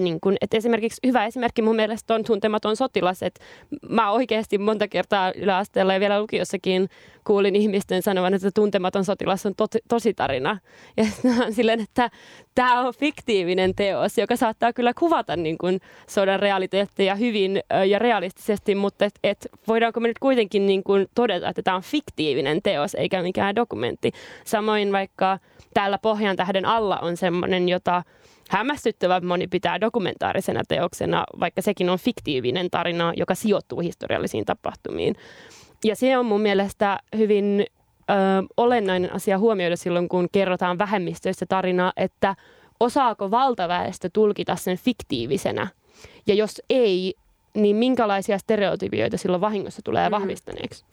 Niin kun, et esimerkiksi hyvä esimerkki mun mielestä on Tuntematon sotilas, että mä oikeasti monta kertaa yläasteella ja vielä lukiossakin kuulin ihmisten sanovan, että Tuntematon sotilas on to- tositarina. Ja silleen, että tämä on fiktiivinen teos, joka saattaa kyllä kuvata niin kun sodan realiteetteja hyvin ja realistisesti, mutta et, et voidaanko me nyt kuitenkin niin kun todeta, että tämä on fiktiivinen teos eikä mikään dokumentti. Samoin vaikka täällä Pohjan tähden alla on semmoinen, jota hämmästyttävän moni pitää dokumentaarisena teoksena, vaikka sekin on fiktiivinen tarina, joka sijoittuu historiallisiin tapahtumiin. Ja se on mun mielestä hyvin ö, olennainen asia huomioida silloin, kun kerrotaan vähemmistöistä tarinaa, että osaako valtaväestö tulkita sen fiktiivisenä? Ja jos ei, niin minkälaisia stereotypioita silloin vahingossa tulee vahvistaneeksi?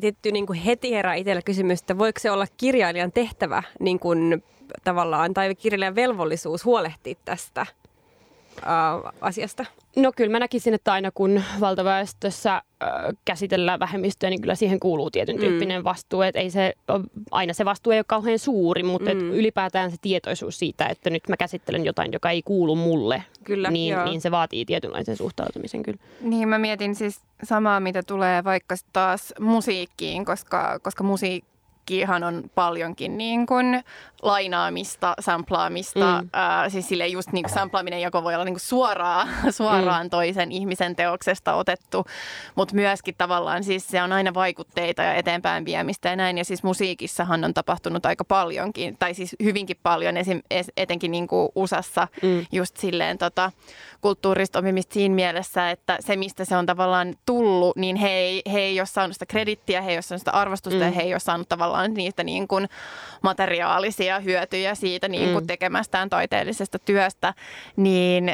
Tietty niin kuin heti herää itsellä kysymys, että voiko se olla kirjailijan tehtävä niin kuin tavallaan, tai kirjailijan velvollisuus huolehtia tästä ää, asiasta? No kyllä mä näkisin, että aina kun valtaväestössä ää, käsitellään vähemmistöä, niin kyllä siihen kuuluu tietyn tyyppinen mm. vastuu. Et ei se, aina se vastuu ei ole kauhean suuri, mutta mm. ylipäätään se tietoisuus siitä, että nyt mä käsittelen jotain, joka ei kuulu mulle, kyllä, niin, niin se vaatii tietynlaisen suhtautumisen kyllä. Niin mä mietin siis samaa, mitä tulee vaikka taas musiikkiin, koska, koska musiikki Kiihan on paljonkin niin kuin lainaamista, samplaamista. Mm. Äh, siis sille just niin kuin samplaaminen joko voi olla niin kuin suoraan, suoraan mm. toisen ihmisen teoksesta otettu, mutta myöskin tavallaan siis se on aina vaikutteita ja eteenpäin viemistä ja näin. Ja siis musiikissahan on tapahtunut aika paljonkin, tai siis hyvinkin paljon, esim, etenkin niin kuin U S A:ssa mm. just silleen tota, kulttuurista oppimista siinä mielessä, että se mistä se on tavallaan tullut, niin he ei, he ei ole saanut sitä kredittiä, he ei ole saanut sitä arvostusta mm. ja he ei ole saanut tavallaan niitä niin kuin materiaalisia hyötyjä siitä niin kuin mm. tekemästään taiteellisesta työstä, niin,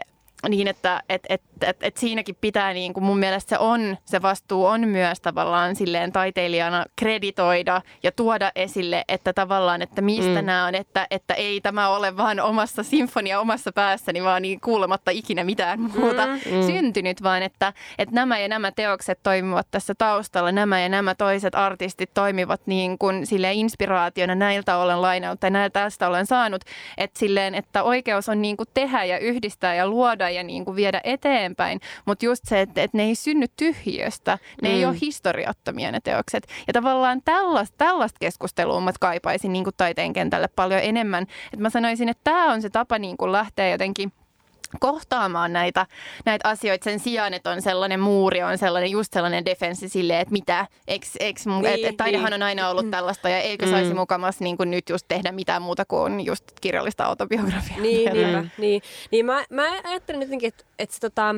niin että et, et, et, et siinäkin pitää niin kuin mun mielestä se, on, se vastuu on myös tavallaan silleen taiteilijana kreditoida ja tuoda esille, että tavallaan, että mistä mm. nämä on, että, että ei tämä ole vaan omassa sinfonia omassa päässäni, vaan niin kuulematta ikinä mitään muuta mm. syntynyt, vaan että, että nämä ja nämä teokset toimivat tässä taustalla, nämä ja nämä toiset artistit toimivat niin kuin silleen inspiraationa, näiltä olen lainannut tai näiltä tästä olen saanut, että silleen, että oikeus on niin kuin tehdä ja yhdistää ja luoda ja niin kuin viedä eteenpäin, mutta just se, että, että ne ei synny tyhjiöstä, ne mm. ei ole historiattomia ne teokset. Ja tavallaan tällaista, tällaista keskustelua mä kaipaisin niin kuin taiteen kentälle paljon enemmän. Et mä sanoisin, että tämä on se tapa niin kuin lähteä jotenkin kohtaamaan näitä, näitä asioita sen sijaan, että on sellainen muuri, on sellainen, just sellainen defenssi silleen, että mitä, eks, eks, niin, et, et taidehan niin. on aina ollut tällaista ja eikö saisi mm. mukamas niin kuin nyt just tehdä mitään muuta kuin just kirjallista autobiografiaa. Niin, niin, niin, niin mä, mä ajattelen jotenkin, että, että se, tota,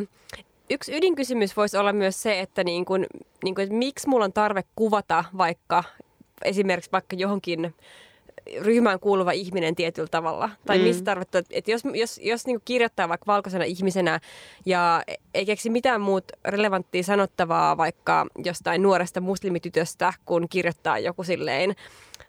yksi ydinkysymys voisi olla myös se, että, niin kuin, niin kuin, että miksi mulla on tarve kuvata vaikka esimerkiksi vaikka johonkin ryhmään kuuluva ihminen tietyllä tavalla. Tai mm. mistä tarvittaa, että jos, jos, jos niin kuin kirjoittaa vaikka valkoisena ihmisenä ja ei keksi mitään muut relevanttia sanottavaa vaikka jostain nuoresta muslimitytöstä, kun kirjoittaa joku silleen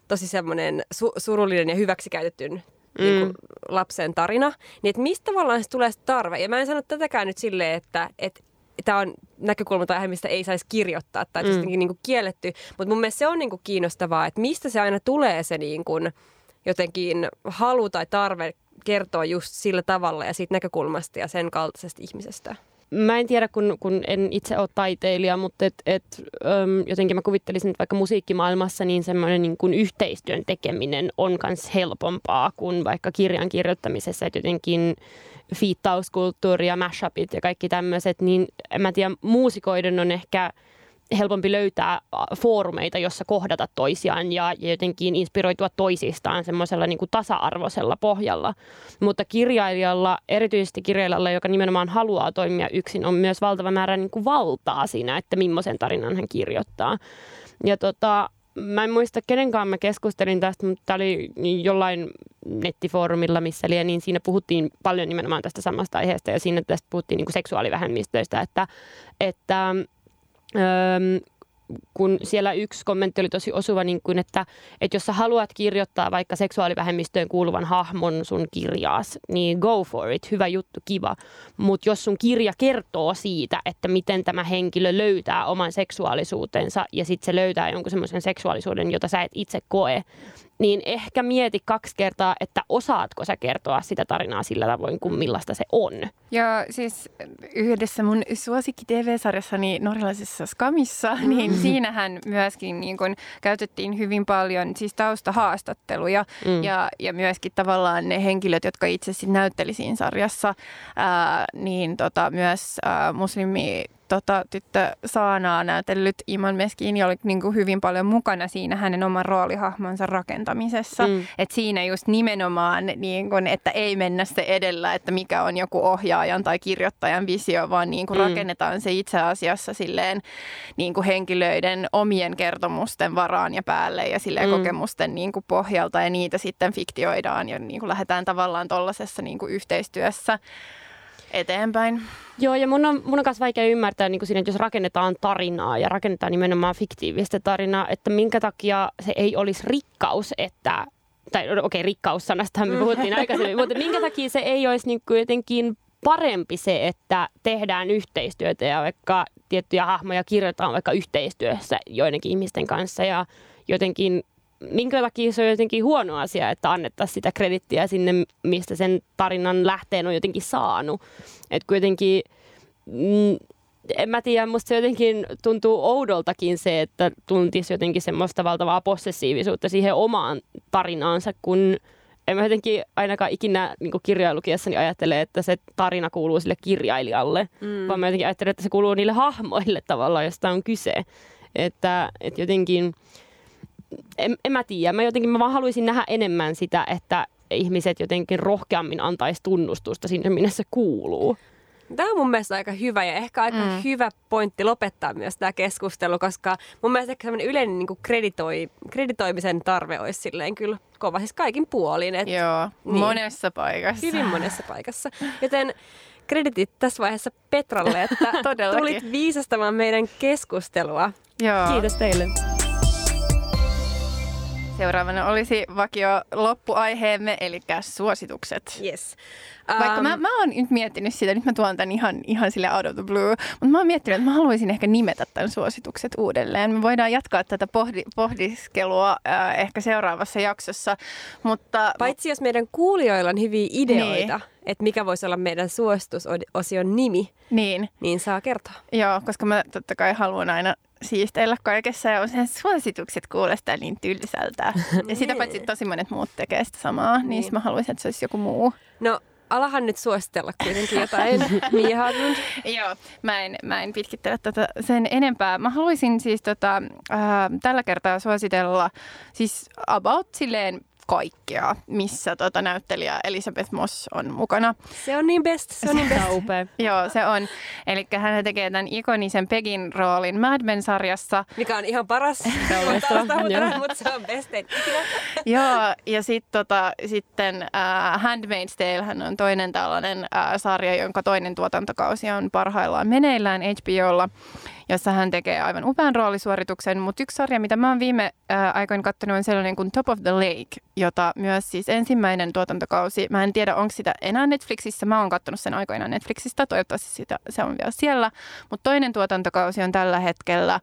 tosi semmoinen su- surullinen ja hyväksikäytetyn mm. niin kuin lapsen tarina, niin että mistä tavallaan se tulee tarve? Ja mä en sano tätäkään nyt silleen, että, että tämä on näkökulma tai mistä ei saisi kirjoittaa tai mm. niinku kielletty, mutta mun mielestä se on niinku kiinnostavaa, että mistä se aina tulee se niinku jotenkin halu tai tarve kertoa just sillä tavalla ja siitä näkökulmasta ja sen kaltaisesta ihmisestä. Mä en tiedä, kun, kun en itse ole taiteilija, mutta et, et, öm, jotenkin mä kuvittelisin, että vaikka musiikkimaailmassa niin semmoinen niin kuin yhteistyön tekeminen on myös helpompaa kuin vaikka kirjan kirjoittamisessa, että jotenkin fiittauskulttuuri ja mashupit ja kaikki tämmöiset, niin en mä tiedä, muusikoiden on ehkä helpompi löytää foorumeita, jossa kohdata toisiaan ja, ja jotenkin inspiroitua toisistaan semmoisella niin kuin tasa-arvoisella pohjalla. Mutta kirjailijalla, erityisesti kirjailijalla, joka nimenomaan haluaa toimia yksin, on myös valtava määrä niin kuin valtaa siinä, että millaisen tarinan hän kirjoittaa. Ja tota, mä en muista, kenenkaan mä keskustelin tästä, mutta tämä oli jollain nettifoorumilla, missä oli, niin siinä puhuttiin paljon nimenomaan tästä samasta aiheesta ja siinä tästä puhuttiin niin kuin seksuaalivähemmistöistä, että, että Öm, kun siellä yksi kommentti oli tosi osuva, niin kuin, että, että jos sä haluat kirjoittaa vaikka seksuaalivähemmistöön kuuluvan hahmon sun kirjaas, niin go for it, hyvä juttu, kiva. Mutta jos sun kirja kertoo siitä, että miten tämä henkilö löytää oman seksuaalisuutensa ja sitten se löytää jonkun semmoisen seksuaalisuuden, jota sä et itse koe, niin ehkä mieti kaksi kertaa, että osaatko sä kertoa sitä tarinaa sillä tavoin, kuin millaista se on. Ja siis yhdessä mun suosikki T V-sarjassani norjalaisessa Skamissa, niin mm. siinähän myöskin niin kun käytettiin hyvin paljon siis taustahaastatteluja mm. ja, ja myöskin tavallaan ne henkilöt, jotka itse sitten näytteli siinä sarjassa, ää, niin tota, myös ää, muslimi Tota, tyttö Saanaa näytellyt Iman Meskini oli niin kuin hyvin paljon mukana siinä hänen oman roolihahmonsa rakentamisessa. Mm. Et siinä just nimenomaan, niin kuin, että ei mennä se edellä, että mikä on joku ohjaajan tai kirjoittajan visio, vaan niin kuin mm. rakennetaan se itse asiassa silleen, niin kuin henkilöiden omien kertomusten varaan ja päälle ja silleen mm. kokemusten niin kuin pohjalta, ja niitä sitten fiktioidaan ja niin kuin lähdetään tavallaan tuollaisessa niin kuin yhteistyössä eteenpäin. Joo, ja mun on, mun on myös vaikea ymmärtää niin kuin siinä, että jos rakennetaan tarinaa ja rakennetaan nimenomaan fiktiivistä tarinaa, että minkä takia se ei olisi rikkaus, että, tai okei, okay, rikkaussanasta me puhuttiin aikaisemmin, mutta minkä takia se ei olisi niin kuin jotenkin parempi se, että tehdään yhteistyötä ja vaikka tiettyjä hahmoja kirjoitetaan vaikka yhteistyössä joidenkin ihmisten kanssa ja jotenkin, minkä takia se on jotenkin huono asia, että annettaisiin sitä kredittiä sinne, mistä sen tarinan lähteen on jotenkin saanut. Että kuitenkin, mm, en mä tiedä, musta se jotenkin tuntuu oudoltakin se, että tuntisi jotenkin semmoista valtavaa possessiivisuutta siihen omaan tarinaansa, kun en mä jotenkin ainakaan ikinä niin kirjailukiessani ajattele, että se tarina kuuluu sille kirjailijalle, mm. vaan mä jotenkin ajattelen, että se kuuluu niille hahmoille tavallaan, josta on kyse. Että et jotenkin... En, en mä tiedä. Mä jotenkin mä vaan haluaisin nähdä enemmän sitä, että ihmiset jotenkin rohkeammin antaisi tunnustusta sinne, minne se kuuluu. Tämä on mun mielestä aika hyvä ja ehkä aika mm. hyvä pointti lopettaa myös tämä keskustelu, koska mun mielestä ehkä sellainen yleinen niin kuin kreditoi, kreditoimisen tarve olisi silleen kyllä kova, siis kaikin puolin. Et, Joo, niin, monessa paikassa. Hyvin monessa paikassa. Joten kreditit tässä vaiheessa Petralle, että tulit viisastamaan meidän keskustelua. Joo. Kiitos teille. Seuraavana olisi vakio loppuaiheemme, eli suositukset. Yes. Um, Vaikka mä, mä oon nyt miettinyt sitä, nyt mä tuon tämän ihan, ihan sille out of the blue, mutta mä oon miettinyt, että mä haluaisin ehkä nimetä tämän suositukset uudelleen. Me voidaan jatkaa tätä pohdi, pohdiskelua äh, ehkä seuraavassa jaksossa. Mutta, Paitsi jos meidän kuulijoilla on hyviä ideoita. Niin. Että mikä voisi olla meidän suositusosion nimi, niin, niin saa kertoa. Joo, koska mä totta kai haluan aina siisteillä kaikessa ja usein suositukset kuulostaa niin tylsältä. Ja sitä paitsi tosi monet muut tekee sitä samaa, niin, niin mä haluaisin, että se olisi joku muu. No, alahan nyt suositella kuitenkin jotain. Joo, mä en, mä en pitkittele tätä sen enempää. Mä haluaisin siis tota, äh, tällä kertaa suositella siis about silleen, kaikkea, missä tota, näyttelijä Elisabeth Moss on mukana. Se on niin best, se on niin best. Joo, se on. Elikkä hän tekee tämän ikonisen Pegin roolin Mad Men-sarjassa. Mikä on ihan paras. Se on taustahutana, mutta se on best. Joo, ja sit, tota, sitten uh, Handmaid's Tale hän on toinen tällainen uh, sarja, jonka toinen tuotantokausi on parhaillaan meneillään H B O:lla, jossa hän tekee aivan upean roolisuorituksen. Mutta yksi sarja, mitä mä oon viime äh, aikoina katsonut, on sellainen kuin Top of the Lake, jota myös siis ensimmäinen tuotantokausi. Mä en tiedä, onko sitä enää Netflixissä. Mä oon katsonut sen aikoinaan Netflixistä. Toivottavasti sitä, se on vielä siellä. Mutta toinen tuotantokausi on tällä hetkellä äh,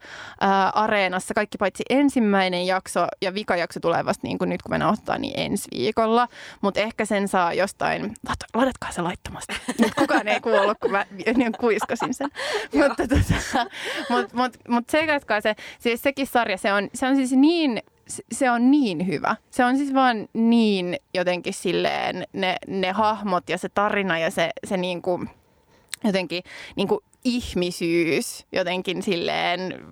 Areenassa. Kaikki paitsi ensimmäinen jakso ja vikajakso tulee vasta niin kuin nyt, kun me nauhoittaa, niin ensi viikolla. Mutta ehkä sen saa jostain... Ladatkaa se laittomasti. Mut kukaan ei kuullut, kun mä niin kuiskasin sen. Mutta tota... Mutta mut, mut seikatkaa se, siis sekin sarja, se on, se on siis niin, se on niin hyvä. Se on siis vaan niin jotenkin silleen ne, ne hahmot ja se tarina ja se, se niinku, jotenkin niinku ihmisyys jotenkin silleen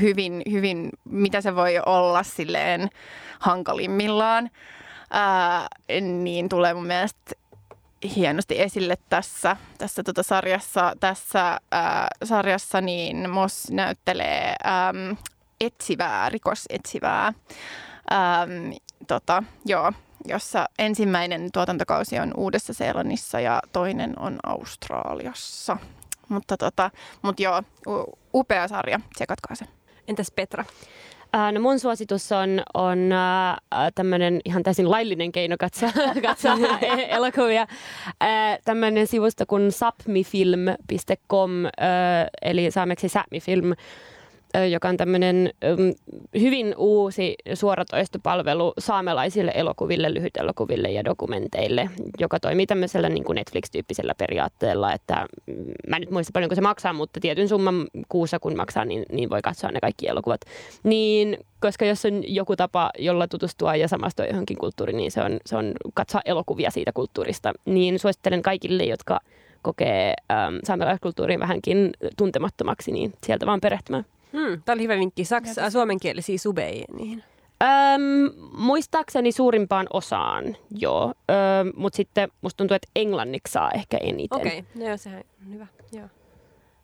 hyvin, hyvin, mitä se voi olla silleen hankalimmillaan, ää, niin tulee mun mielestä hienosti esille tässä, tässä tota sarjassa. Tässä ää, sarjassa niin Moss näyttelee äm, etsivää, rikosetsivää, äm, tota, joo, jossa ensimmäinen tuotantokausi on Uudessa-Seelannissa ja toinen on Australiassa. Mutta tota, mut joo, u- upea sarja, tsekatkaa se. Entäs Petra? No mun suositus on, on äh, tämmöinen ihan täysin laillinen keino katsoa, katsoa elokuvia. Äh, tämmöinen sivusto kuin sapmifilm piste com, äh, eli saameksi sapmifilm. joka on tämmöinen hyvin uusi suoratoistopalvelu saamelaisille elokuville, lyhytelokuville ja dokumenteille, joka toimii tämmöisellä niin kuin Netflix-tyyppisellä periaatteella, että mä en nyt muista paljonko se maksaa, mutta tietyn summan kuussa kun maksaa, niin, niin voi katsoa ne kaikki elokuvat. Niin, koska jos on joku tapa, jolla tutustua ja samastua johonkin kulttuuriin, niin se on, se on katsoa elokuvia siitä kulttuurista. Niin suosittelen kaikille, jotka kokee ähm, saamelaiskulttuuriin vähänkin tuntemattomaksi, niin sieltä vaan perehtymään. Hmm, tämä oli hyvä vinkki. Saako suomenkielisiä subeja niihin? Öm, muistaakseni suurimpaan osaan, joo. Mutta sitten musta tuntuu, että englanniksi saa ehkä eniten. Okei, okay. No joo, sehän on hyvä. Joo.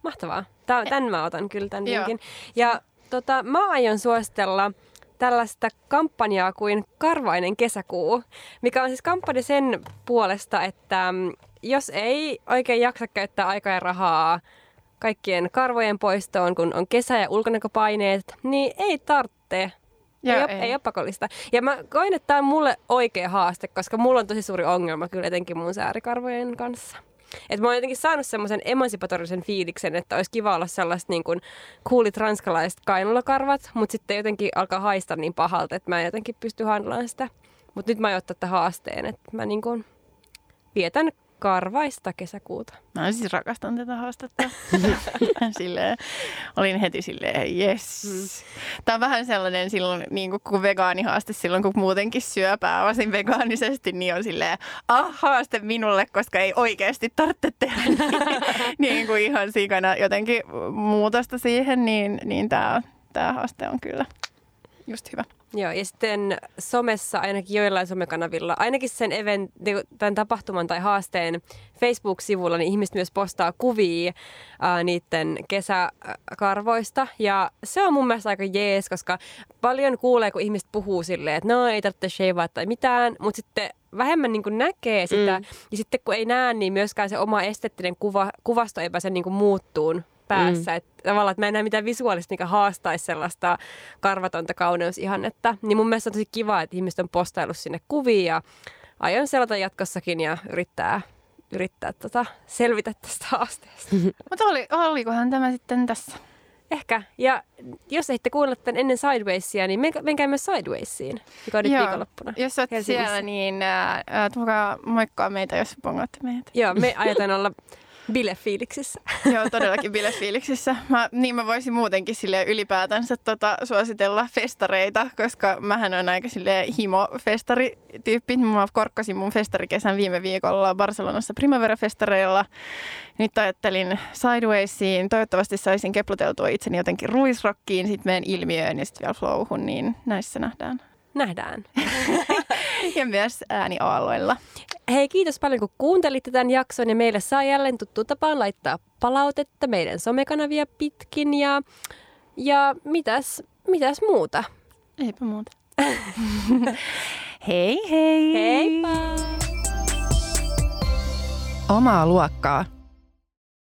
Mahtavaa. Tän, tämän mä otan kyllä tämän vinkin. Ja tota, mä aion suositella tällaista kampanjaa kuin Karvainen kesäkuu, mikä on siis kampanja sen puolesta, että jos ei oikein jaksa käyttää aikaa ja rahaa kaikkien karvojen poistoon, kun on kesä ja ulkonäköpaineet, niin ei tarvitse. Ei, op- ei. ei ole pakollista. Ja mä koin, että tämä on mulle oikea haaste, koska mulla on tosi suuri ongelma kyllä etenkin mun säärikarvojen kanssa. Et mä oon jotenkin saanut semmoisen emansipatorisen fiiliksen, että olisi kiva olla sellaiset niin kuin coolit ranskalaiset kainulakarvat, mutta sitten jotenkin alkaa haista niin pahalta, että mä en jotenkin pysty handlaan sitä. Mutta nyt mä oon ottaa tämän haasteen, että mä niin kuin vietän karvaista kesäkuuta. Mä siis rakastan tätä haastetta. Silleen, olin heti silleen, yes. Mm. Tämä on vähän sellainen silloin, niin kuin vegaanihaaste silloin, kun muutenkin syö pääosin vegaanisesti, niin on silleen, ah, haaste minulle, koska ei oikeasti tarvitse tehdä niin kuin ihan sikana jotenkin muutosta siihen, niin, niin tämä, tämä haaste on kyllä just hyvä. Joo, ja sitten somessa, ainakin joillain somekanavilla, ainakin sen event, tämän tapahtuman tai haasteen Facebook-sivulla, niin ihmiset myös postaa kuvia ää, niiden kesäkarvoista. Ja se on mun mielestä aika jees, koska paljon kuulee, kun ihmiset puhuu silleen, että no ei tarvitse sheivaa tai mitään, mutta sitten vähemmän niin kuin näkee sitä. Mm. Ja sitten kun ei näe, niin myöskään se oma esteettinen kuva, kuvasto ei pääse niin kuin muuttuun päässä. Mm. Että tavallaan, että mä en näe mitään visuaalista, mikä haastaisi sellaista karvatonta kauneusihannetta. Niin mun mielestä on tosi kiva, että ihmiset on postaillut sinne kuvia ja aion selata jatkossakin ja yrittää, yrittää tota, selvitä tästä haasteesta. Mutta oli, olikohan tämä sitten tässä? Ehkä. Ja jos ette kuulla tämän ennen Sidewaysia, niin men- menkää myös Sidewaysiin, mikä on nyt viikonloppuna. Jos olet siellä, niin äh, tulkaa moikkaa meitä, jos bongaatte meitä. Joo, me aiotaan olla bilefiiliksissä. Joo, todellakin bilefiiliksissä. Mä, niin mä voisin muutenkin silleen ylipäätänsä tota, suositella festareita, koska mähän on aika silleen himo-festarityyppi. Mä korkkasin mun festarikesän viime viikolla Barcelonassa Primavera-festareilla. Nyt ajattelin Sidewaysiin. Toivottavasti saisin keploteltua itseni jotenkin ruisrokkiin, sitten meidän ilmiöön ja sitten vielä flowhun, niin näissä nähdään. Nähdään. Ja myös ääniaaloilla. Hei, kiitos paljon kun kuuntelitte tämän jakson ja meille saa jälleen tuttuun tapaan laittaa palautetta meidän somekanavia pitkin ja, ja mitäs, mitäs muuta? Eipä muuta. Hei hei! Heippa! Omaa luokkaa.